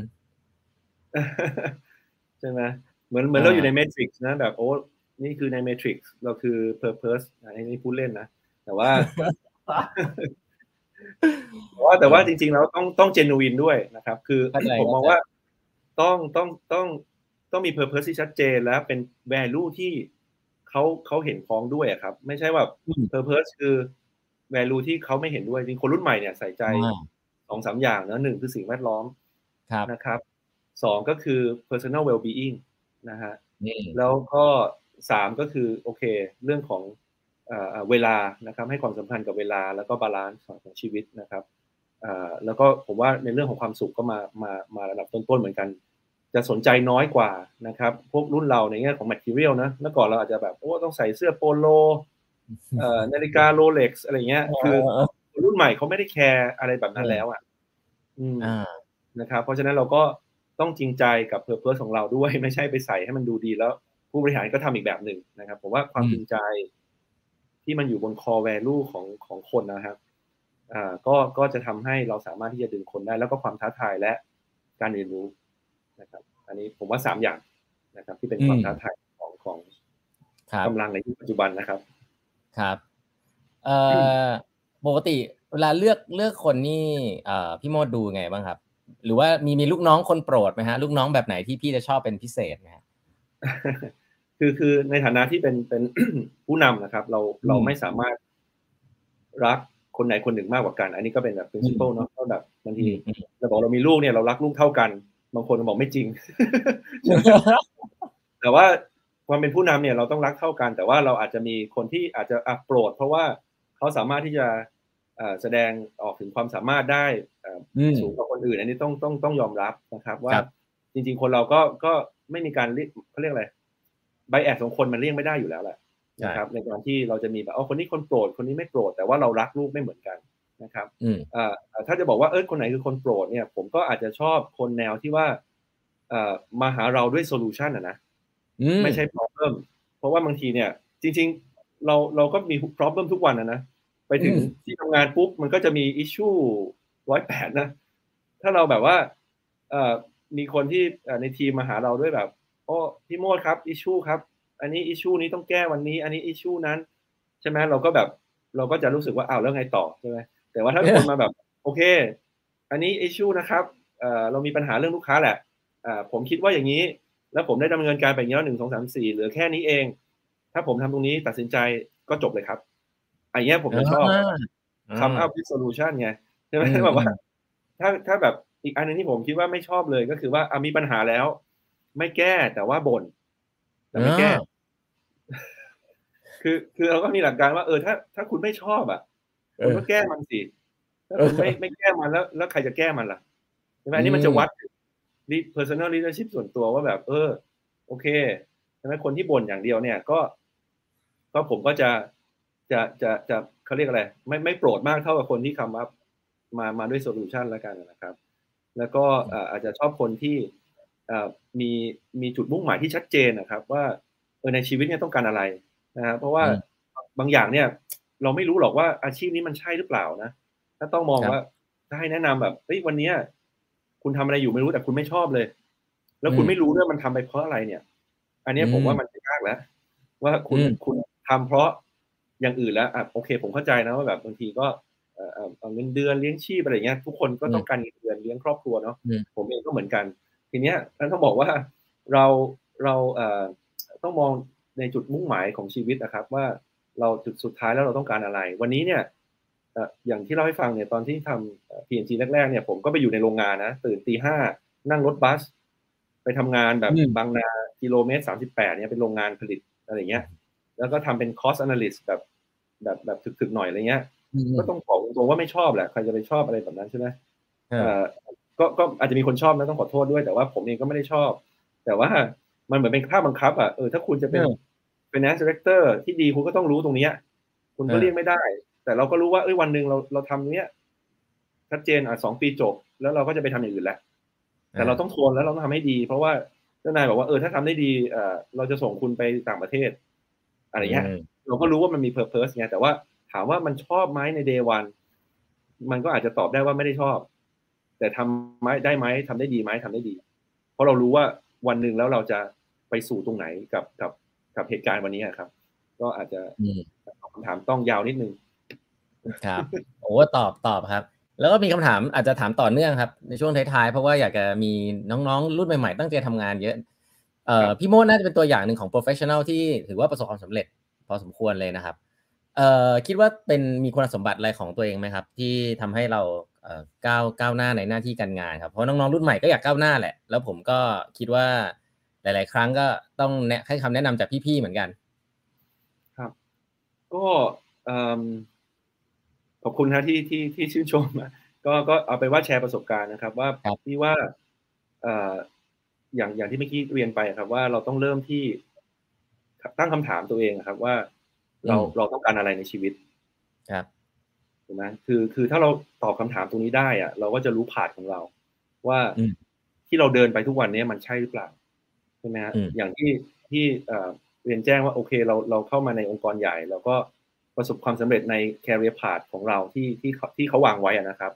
ใช่ไหมเหมือนเหมือนเราอยู่ใน matrix นะแบบโอ้นี่คือใน matrix เราคือ purpose อันนี้พูดเล่นนะแต่ว่าว่าแต่ว่าจริงๆแล้วต้องต้องเจนูอินด้วยนะครับคือผมมองว่าต้องต้องต้องต้องมี purpose ที่ชัดเจนและเป็น value ที่เขาเขาเห็นพ้องด้วยครับไม่ใช่ว่า purpose คือ value ที่เขาไม่เห็นด้วยจริงคนรุ่นใหม่เนี่ยใส่ใจ สองถึงสาม อย่างนะหนึ่งคือสิ่งแวดล้อมนะครับสองก็คือ personal well-being นะฮะแล้วก็สามก็คือโอเคเรื่องของเวลานะครับให้ความสำคัญกับเวลาแล้วก็บาลานซ์ของชีวิตนะครับแล้วก็ผมว่าในเรื่องของความสุขก็มามามาระดับต้นๆเหมือนกันจะสนใจน้อยกว่านะครับพวกรุ่นเราในแง่ของ material นะเมื่อก่อนเราอาจจะแบบโอ้ต้องใส่เสื้อโปโลนาฬิกาโรเล็กซ์อะไรเงี้ยคือรุ่นใหม่เขาไม่ได้แคร์อะไรแบบนั้นแล้วอ่ะนะครับเพราะฉะนั้นเราก็ต้องจริงใจกับ purpose ของเราด้วยไม่ใช่ไปใส่ให้มันดูดีแล้วผู้บริหารก็ทำอีกแบบหนึ่งนะครับผมว่าความจริงใจที่มันอยู่บน core value ของของคนนะครับอ่าก็ก็จะทำให้เราสามารถที่จะดึงคนได้แล้วก็ความท้าทายและการเรียนรู้นะครับอันนี้ผมว่าสามอย่างนะครับที่เป็นความท้าทายของของกำลังในยุคปัจจุบันนะครับครับเอ่อปกติเวลาเลือกเลือกคนนี่เอ่อพี่โมดดูไงบ้างครับหรือว่ามีมีลูกน้องคนโปรดไหมฮะลูกน้องแบบไหนที่พี่จะชอบเป็นพิเศษไหมฮะคือคือในฐานะที่เป็นเป็น ผู้นำนะครับเราเราไม่สามารถรักคนไหนคนหนึ่งมากกว่ากันอันนี้ก็เป็นแบบ principle เนาะก็แบบบางทีเราบอกเรามีลูกเนี่ยเรารักลูกเท่ากันบางคนบอกไม่จริง แต่ว่าความเป็นผู้นำเนี่ยเราต้องรักเท่ากันแต่ว่าเราอาจจะมีคนที่อาจจะโปรดเพราะว่าเขาสามารถที่จะแสดงออกถึงความสามารถได้สูงกว่าคนอื่นอันนี้ต้องต้องต้องยอมรับนะครับว่าจริงๆคนเราก็ก็ไม่มีการเขาเรียกอะไรไบแอสของคนมันเลี่ยงไม่ได้อยู่แล้วแหละนะครับในการที่เราจะมีแบบอ๋อคนนี้คนโปรดคนนี้ไม่โปรดแต่ว่าเรารักลูกไม่เหมือนกันนะครับอ่าถ้าจะบอกว่าเออคนไหนคือคนโปรดเนี่ยผมก็อาจจะชอบคนแนวที่ว่าเอ่อมาหาเราด้วยโซลูชันอ่ะนะไม่ใช่ problem เพราะว่าบางทีเนี่ยจริงๆเราเราก็มี problem ทุกวันอ่ะนะไปถึงที่ทำงานปุ๊บมันก็จะมี issue หนึ่งร้อยแปดนะถ้าเราแบบว่าเอ่อมีคนที่ในทีมมาหาเราด้วยแบบโอ้พี่โมดครับอิชชูครับอันนี้อิชชูนี้ต้องแก้วันนี้อันนี้อิชชูนั้นใช่ไหมเราก็แบบเราก็จะรู้สึกว่าอ้าวแล้วไงต่อใช่ไหมแต่ว่าถ้าคนมาแบบโอเคอันนี้อิชชูนะครับเอ่อเรามีปัญหาเรื่องลูกค้าแหละอ่าผมคิดว่าอย่างนี้แล้วผมได้ดำเนินการไปอย่างนี้แล้วหนึ่งสองสามสี่เหลือแค่นี้เองถ้าผมทำตรงนี้ตัดสินใจก็จบเลยครับอันนี้ผมจะชอบคำอัพโซลูชันไงใช่ไหมแบบว่าถ้าถ้าแบบอีกอันนึงที่ผมคิดว่าไม่ชอบเลยก็คือว่ามีปัญหาแล้วไม่แก้แต่ว่าบ่นแต่ไม่แก้คือคือเราก็มีหลักการว่าเออถ้าถ้าคุณไม่ชอบอ่ะคุณก็แก้มันสิถ้าคุณไม่ไม่แก้มันแล้วแล้วใครจะแก้มันล่ะใช่ไหมอันนี้มันจะวัด personal leadership ส่วนตัวว่าแบบเออโอเคใช่ไหมคนที่บ่นอย่างเดียวเนี่ยก็ก็ผมก็จะจะจะจะเขาเรียกอะไรไม่ไม่โปรดมากเท่ากับคนที่คำว่ามามาด้วย solution แล้วกันนะครับแล้วก็อาจจะชอบคนที่มีมีจุดมุ่งหมายที่ชัดเจนนะครับว่าเออในชีวิตเนี่ยต้องการอะไรนะฮะเพราะว่าบางอย่างเนี่ยเราไม่รู้หรอกว่าอาชีพนี้มันใช่หรือเปล่านะถ้าต้องมองว่าถ้าให้แนะนำแบบเฮ้ยวันนี้คุณทำอะไรอยู่ไม่รู้แต่คุณไม่ชอบเลยแล้วคุณไม่รู้ด้วยมันทำไปเพราะอะไรเนี่ยอันนี้ผมว่ามันยากแล้วว่าคุณคุณทำเพราะอย่างอื่นแล้วอ่ะโอเคผมเข้าใจนะว่าแบบบางทีก็เออเอาเงินเดือนเลี้ยงชีพอะไรเงี้ยทุกคนก็ต้องการเงินเดือนเลี้ยงครอบครัวเนาะผมเองก็เหมือนกันทีเนี้ยนั่นต้องบอกว่าเราเราเอ่อต้องมองในจุดมุ่งหมายของชีวิตนะครับว่าเราจุดสุดท้ายแล้วเราต้องการอะไรวันนี้เนี่ย อย่างที่เล่าให้ฟังเนี่ยตอนที่ทำ พี เอ็น จี แรกๆเนี่ยผมก็ไปอยู่ในโรงงานนะตื่นตีห้านั่งรถบัสไปทำงานแบบบางนากิโลเมตรสามสิบแปดเนี่ยเป็นโรงงานผลิตอะไรเงี้ยแล้วก็ทำเป็น cost analyst แบบแบบแบบถึกๆหน่อยอะไรเงี้ยก็ต้องบอกตรงๆว่าไม่ชอบแหละใครจะไปชอบอะไรแบบนั้นใช่ไหมก็ก็อาจจะมีคนชอบนะต้องขอโทษด้วยแต่ว่าผมเองก็ไม่ได้ชอบแต่ว่ามันเหมือนเป็นค่าบังคับอ่ะเออถ้าคุณจะเป็น finance director ที่ดีคุณก็ต้องรู้ตรงนี้คุณก็เลี่ยงไม่ได้แต่เราก็รู้ว่าเอ้ยวันหนึ่งเราเราทำเนี้ยชัดเจนอ่ะสองปีจบแล้วเราก็จะไปทำอย่างอื่นแหละแต่เราต้องทวนแล้วเราต้องทำให้ดีเพราะว่าเจ้านายบอกว่าเออถ้าทำได้ดีเออเราจะส่งคุณไปต่างประเทศอะไรเงี้ยเราก็รู้ว่ามันมี purpose ไงแต่ว่าถามว่ามันชอบไหมใน day one มันก็อาจจะตอบได้ว่าไม่ได้ชอบแต่ทำไหมได้ไหมทำได้ดีไหมทำได้ดีเพราะเรารู้ว่าวันหนึ่งแล้วเราจะไปสู่ตรงไหนกับกับกับเหตุการณ์วันนี้ครับก็อาจจะคำถามต้องยาวนิดนึงครับโอ้ตอบตอบครับแล้วก็มีคำถามอาจจะถามต่อเนื่องครับในช่วงท้ายๆเพราะว่าอยากจะมีน้องๆรุ่นใหม่ๆตั้งใจทำงานเยอะเอ่อพี่โมดน่าจะเป็นตัวอย่างหนึ่งของ professional ที่ถือว่าประสบความสำเร็จพอสมควรเลยนะครับเอ่อคิดว่าเป็นมีคุณสมบัติอะไรของตัวเองไหมครับที่ทำให้เราเอ่อก้าวก้าวหน้าในหน้าที่การงานครับเพราะน้องๆรุ่นใหม่ก็อยากก้าวหน้าแหละแล้วผมก็คิดว่าหลายๆครั้งก็ต้องแนะให้คำแนะนำจากพี่ๆเหมือนกันครับก็เอ่อขอบคุณครับที่ที่ที่ชื่นชมก็ก็เอาไปว่าแชร์ประสบการณ์นะครับว่าที่ว่าเอ่ออย่างอย่างที่เมื่อกี้เรียนไปครับว่าเราต้องเริ่มที่ตั้งคำถามตัวเองครับว่าเราเราต้องการอะไรในชีวิตครับถูกไหมคือคือถ้าเราตอบคำถามตรงนี้ได้อะเราก็จะรู้ผ่านของเราว่าที่เราเดินไปทุกวันนี้มันใช่หรือเปล่าใช่ไหมฮะอย่างที่ที่เรียนแจ้งว่าโอเคเราเราเข้ามาในองค์กรใหญ่เราก็ประสบความสำเร็จใน career path ของเราที่ที่ที่เขาวางไว้นะครับ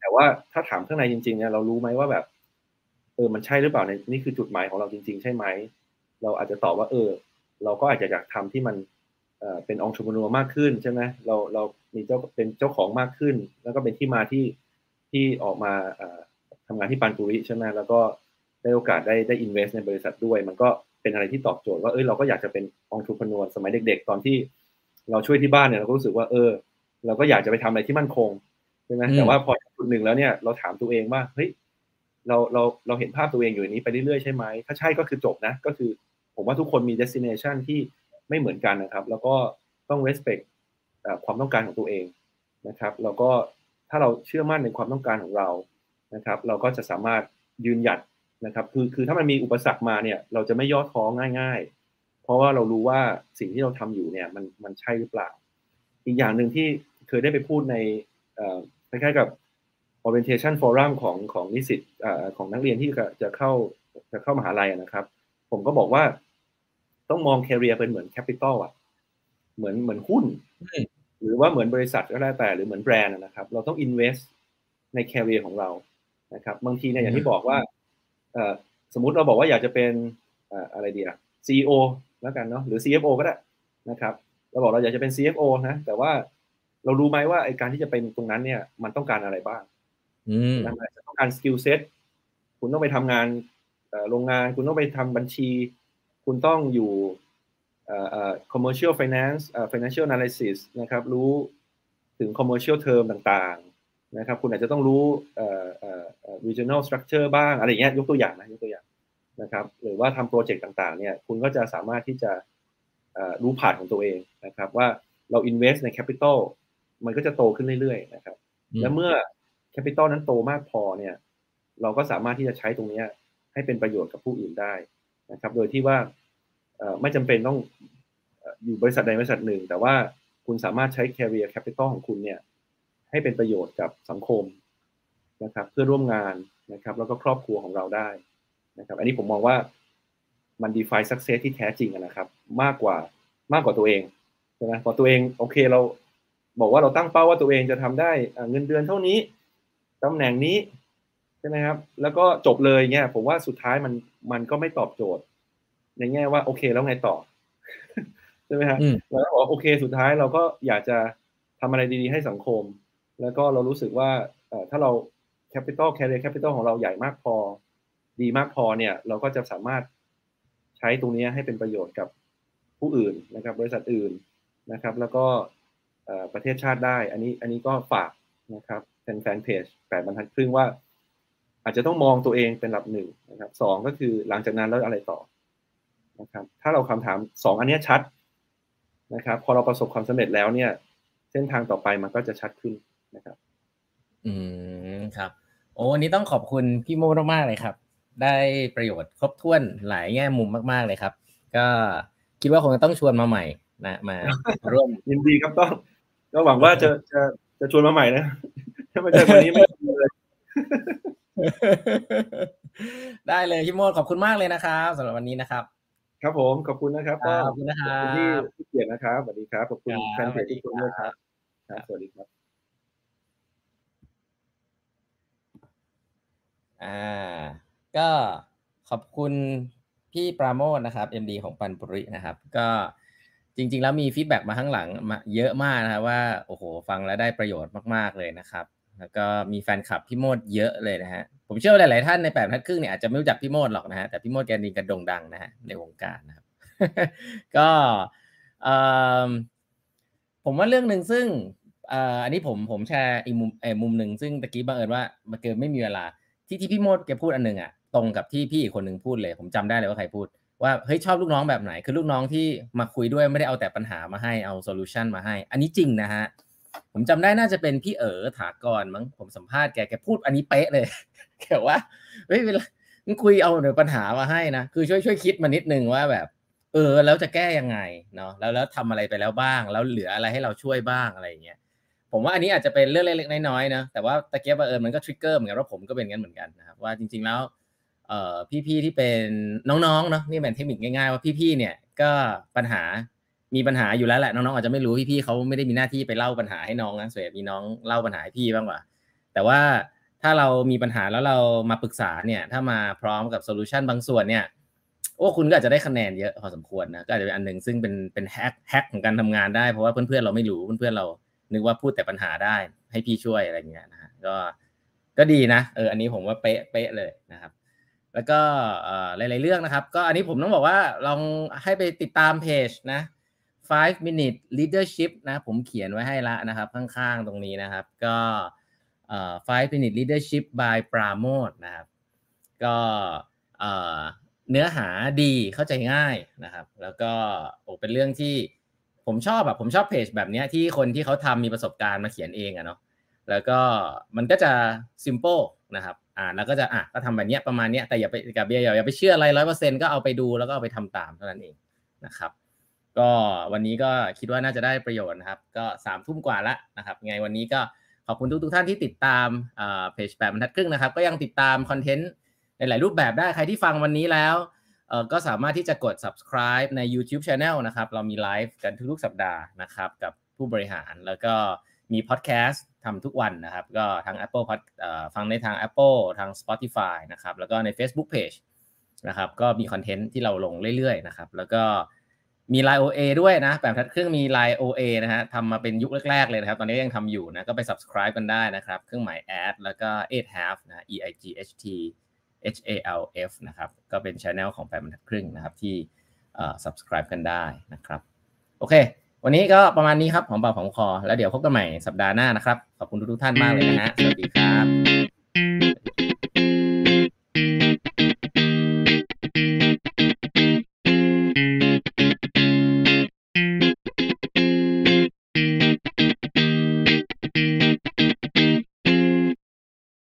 แต่ว่าถ้าถามข้างในจริงๆเนี่ยเรารู้ไหมว่าแบบเออมันใช่หรือเปล่าเนี่ยนี่คือจุดหมายของเราจริงๆใช่ไหมเราอาจจะตอบว่าเออเราก็อาจจะอยากทำที่มันเป็นองค์ประกอบมากขึ้นใช่ไหมเราเรามีเจ้าเป็นเจ้าของมากขึ้นแล้วก็เป็นที่มาที่ที่ออกมาทำงานที่ปันปุริใช่ไหมแล้วก็ได้โอกาสได้ได้ invest ในบริษัทด้วยมันก็เป็นอะไรที่ตอบโจทย์ว่าเอ้ยเราก็อยากจะเป็นองค์ประกอบสมัยเด็กๆตอนที่เราช่วยที่บ้านเนี่ยเราก็รู้สึกว่าเออเราก็อยากจะไปทำอะไรที่มั่นคงใช่ไหมแต่ว่าพอจุดหนึ่งแล้วเนี่ยเราถามตัวเองว่าเฮ้ยเราเราเราเห็นภาพตัวเองอยู่ในนี้ไปเรื่อยๆใช่ไหมถ้าใช่ก็คือจบนะก็คือผมว่าทุกคนมี destination ที่ไม่เหมือนกันนะครับแล้วก็ต้อง respect ความต้องการของตัวเองนะครับแล้วก็ถ้าเราเชื่อมั่นในความต้องการของเรานะครับเราก็จะสามารถยืนหยัดนะครับคือคือถ้ามันมีอุปสรรคมาเนี่ยเราจะไม่ย่อท้อง่ายๆเพราะว่าเรารู้ว่าสิ่งที่เราทำอยู่เนี่ยมันมันใช่หรือเปล่าอีกอย่างหนึ่งที่เคยได้ไปพูดในคล้ายๆกับ orientation forum ของของนิสิตของนักเรียนที่จะเข้าจะเข้ามหาลัยนะครับผมก็บอกว่าต้องมองแคเรียเป็นเหมือนแคปิตอลอ่ะเหมือนเหมือนหุ้นหรือว่าเหมือนบริษัทก็ได้แต่หรือเหมือนแบรนด์นะครับเราต้อง invest ในแคเรียของเรานะครับบางทีเนี่ยอย่างที่บอกว่าสมมุติเราบอกว่าอยากจะเป็นอะไรดีอ่ะ ซี อี โอ แล้วกันเนาะหรือ ซี เอฟ โอ ก็ได้นะครับเราบอกเราอยากจะเป็น ซี เอฟ โอ นะแต่ว่าเรารู้ไหมว่าไอ้การที่จะเป็นตรงนั้นเนี่ยมันต้องการอะไรบ้างมันอาจจะต้องการสกิลเซ็ตคุณต้องไปทำงานโรงงานคุณต้องไปทำบัญชีคุณต้องอยู่ commercial finance financial analysis นะครับรู้ถึง commercial term ต่างๆนะครับคุณอาจจะต้องรู้ regional structure บ้างอะไรอย่างเงี้ยยกตัวอย่างนะยกตัวอย่างนะครับหรือว่าทำโปรเจกต์ต่างๆเนี่ยคุณก็จะสามารถที่จะรู้ผ่านของตัวเองนะครับว่าเรา invest ใน capital มันก็จะโตขึ้นเรื่อยๆนะครับและเมื่อ capital นั้นโตมากพอเนี่ยเราก็สามารถที่จะใช้ตรงนี้ให้เป็นประโยชน์กับผู้อื่นได้นะครับโดยที่ว่าไม่จำเป็นต้องอยู่บริษัทใดบริษัทหนึ่งแต่ว่าคุณสามารถใช้ career capital ของคุณเนี่ยให้เป็นประโยชน์กับสังคมนะครับเพื่อร่วมงานนะครับแล้วก็ครอบครัวของเราได้นะครับอันนี้ผมมองว่ามัน define success ที่แท้จริงนะครับมากกว่ามากกว่าตัวเองใช่ไหมพอตัวเองโอเคเราบอกว่าเราตั้งเป้าว่าตัวเองจะทำได้เงินเดือนเท่านี้ตำแหน่งนี้ใช่ไหมครับแล้วก็จบเลยเงี้ยผมว่าสุดท้ายมันมันก็ไม่ตอบโจทย์ในแง่ว่าโอเคแล้วไงต่อใช่ไหมฮะแล้วก็บอกโอเคสุดท้ายเราก็อยากจะทำอะไรดีๆให้สังคมแล้วก็เรารู้สึกว่าถ้าเรา capital career capital ของเราใหญ่มากพอดีมากพอเนี่ยเราก็จะสามารถใช้ตรงนี้ให้เป็นประโยชน์กับผู้อื่นนะครับบริษัทอื่นนะครับแล้วก็ ประเทศชาติได้อันนี้อันนี้ก็ฝากนะครับแฟนเพจแปดบรรทัดครึ่งว่าอาจจะต้องมองตัวเองเป็นหลักหนึ่งนะครับสองก็คือหลังจากนั้นแล้วอะไรต่อนะครับถ้าเราคำถามสองอันนี้ชัดนะครับพอเราประสบความสำเร็จแล้วเนี่ยเส้นทางต่อไปมันก็จะชัดขึ้นนะครับอืมครับโอ้วันนี้ต้องขอบคุณพี่โมมากๆเลยครับได้ประโยชน์ครบถ้วนหลายแง่มุมมากๆเลยครับก็คิดว่าคงจะต้องชวนมาใหม่นะมาร่วมยินดีครับต้องก็หวังว่าจะจะจะชวนมาใหม่นะถ้าไม่ใช่วันนี้ไม่เลยได้เลยพี่โมดขอบคุณมากเลยนะครับสำหรับวันนี้นะครับครับผมขอบคุณนะครับขอบคุณนะครับที่ที่เกียรตินะครับสวัสดีครับขอบคุณแฟนเพจทุกคนด้วยครับสวัสดีครับอ่าก็ขอบคุณพี่ปราโมทนะครับ เอ็ม ดี ของปันปุรินะครับก็จริงๆแล้วมีฟีดแบ็กมาข้างหลังมาเยอะมากนะครับว่าโอ้โหฟังแล้วได้ประโยชน์มากๆเลยนะครับแล้วก็มีแฟนคลับพี่โมดเยอะเลยนะฮะผมเชื่อว่าหลายๆท่านในแปดทัดครึ่งเนี่ยอาจจะไม่รู้จักพี่โมดหรอกนะฮะแต่พี่โมดแกนินกันโด่งดังนะฮะในวงการนะครับก็ผมว่าเรื่องหนึ่งซึ่งอันนี้ผมผมแชร์อีกมุมเออมุมหนึ่งซึ่งตะกี้บังเอิญว่ามันเกิดไม่มีเวลาที่ที่พี่โมดแกพูดอันนึงอ่ะตรงกับที่พี่อีกคนหนึ่งพูดเลยผมจำได้เลยว่าใครพูดว่าเฮ้ยชอบลูกน้องแบบไหนคือลูกน้องที่มาคุยด้วยไม่ได้เอาแต่ปัญหามาให้เอาโซลูชันมาให้อันนี้จริงนะฮะผมจำได้น่าจะเป็นพี่เอ๋อถากรมั้งผมสัมภาษณ์แกแกพูดอันนี้เป๊ะเลยแกว่าเฮ้ยเวลาคุยเอาหน่อยปัญหามาให้นะคือช่วยช่วยคิดมานิดนึงว่าแบบเออแล้วจะแก้ยังไงเนาะแล้วแล้วทำอะไรไปแล้วบ้างแล้วเหลืออะไรให้เราช่วยบ้างอะไรอย่างเงี้ยผมว่าอันนี้อาจจะเป็นเรื่องเล็กๆน้อยๆนะแต่ว่าตะเกียบเอิญมันก็ทริกเกอร์เหมือนกันว่าผมก็เป็นงั้นเหมือนกันนะครับว่าจริงๆแล้วเอ่อพี่ๆที่เป็นน้องๆเนาะนี่เป็นเทคนิคง่ายๆว่าพี่ๆเนี่ยก็ปัญหามีปัญหาอยู่แล้วแหละน้องๆอาจจะไม่รู้พี่ๆเขาไม่ได้มีหน้าที่ไปเล่าปัญหาให้น้องนะส่วนใหญ่มีน้องเล่าปัญหาให้พี่บ้างกว่าแต่ว่าถ้าเรามีปัญหาแล้วเรามาปรึกษาเนี่ยถ้ามาพร้อมกับโซลูชันบางส่วนเนี่ยโอ้คุณก็อาจจะได้คะแนนเยอะพอสมควรนะก็อาจจะเป็นอันนึงซึ่งเป็นเป็นแฮกแฮกของการทำงานได้เพราะว่าเพื่อนๆเราไม่รู้เพื่อนๆเรานึกว่าพูดแต่ปัญหาได้ให้พี่ช่วยอะไรเงี้ยนะฮะก็ก็ดีนะเอออันนี้ผมว่าเป๊ะเป๊ะเลยนะครับแล้วก็หลายๆเรื่องนะครับก็อันนี้ผมต้องบอกว่าลองให้ไปติดตามเพจนะไฟว์ Minutes Leadership นะผมเขียนไว้ให้ละนะครับข้างๆตรงนี้นะครับก็ไฟว์ Minutes Leadership by Pramo นะครับก็เนื้อหาดีเข้าใจง่ายนะครับแล้วก็โอ้เป็นเรื่องที่ผมชอบแบบผมชอบเพจแบบนี้ที่คนที่เขาทำมีประสบการณ์มาเขียนเองอะเนาะแล้วก็มันก็จะ simple นะครับอ่านแล้วก็จะอ่ะก็ทำแบบนี้ประมาณนี้แต่อย่าไปกับเบียร์อย่าไปเชื่ออะไร หนึ่งร้อยเปอร์เซ็นต์ ก็เอาไปดูแล้วก็เอาไปทำตามเท่านั้นเองนะครับก็วันนี้ก็คิดว่าน่าจะได้ประโยชน์นะครับก็สามทุ่มกว่าละนะครับไงวันนี้ก็ขอบคุณทุกทุกท่านที่ติดตามเพจแปดบรรทัดครึ่งนะครับก็ยังติดตามคอนเทนต์ในหลายรูปแบบได้ใครที่ฟังวันนี้แล้วก็สามารถที่จะกด subscribe ใน YouTube Channel นะครับเรามีไลฟ์กันทุกๆสัปดาห์นะครับกับผู้บริหารแล้วก็มีพอดแคสต์ทำทุกวันนะครับก็ทาง Apple ฟังในทาง Apple ทาง Spotify นะครับแล้วก็ใน Facebook Page นะครับก็มีคอนเทนต์ที่เราลงเรื่อยๆนะครับแล้วก็มี ไลน์ โอ เอ ด้วยนะแบบทัดเครื่องมี ไลน์ โอ เอ นะฮะทำมาเป็นยุคแรกๆเลยนะครับตอนนี้ยังทำอยู่นะก็ไป subscribe กันได้นะครับเครื่องหมาย add แล้วก็ eighthalf นะ e i g h t h a l f นะครับก็เป็น channel ของแบบทัดเครื่องนะครับที่ subscribe กันได้นะครับโอเควันนี้ก็ประมาณนี้ครับของปากของคอแล้วเดี๋ยวพบกันใหม่สัปดาห์หน้านะครับขอบคุณทุกๆท่านมากเลยนะฮะสวัสดีครับ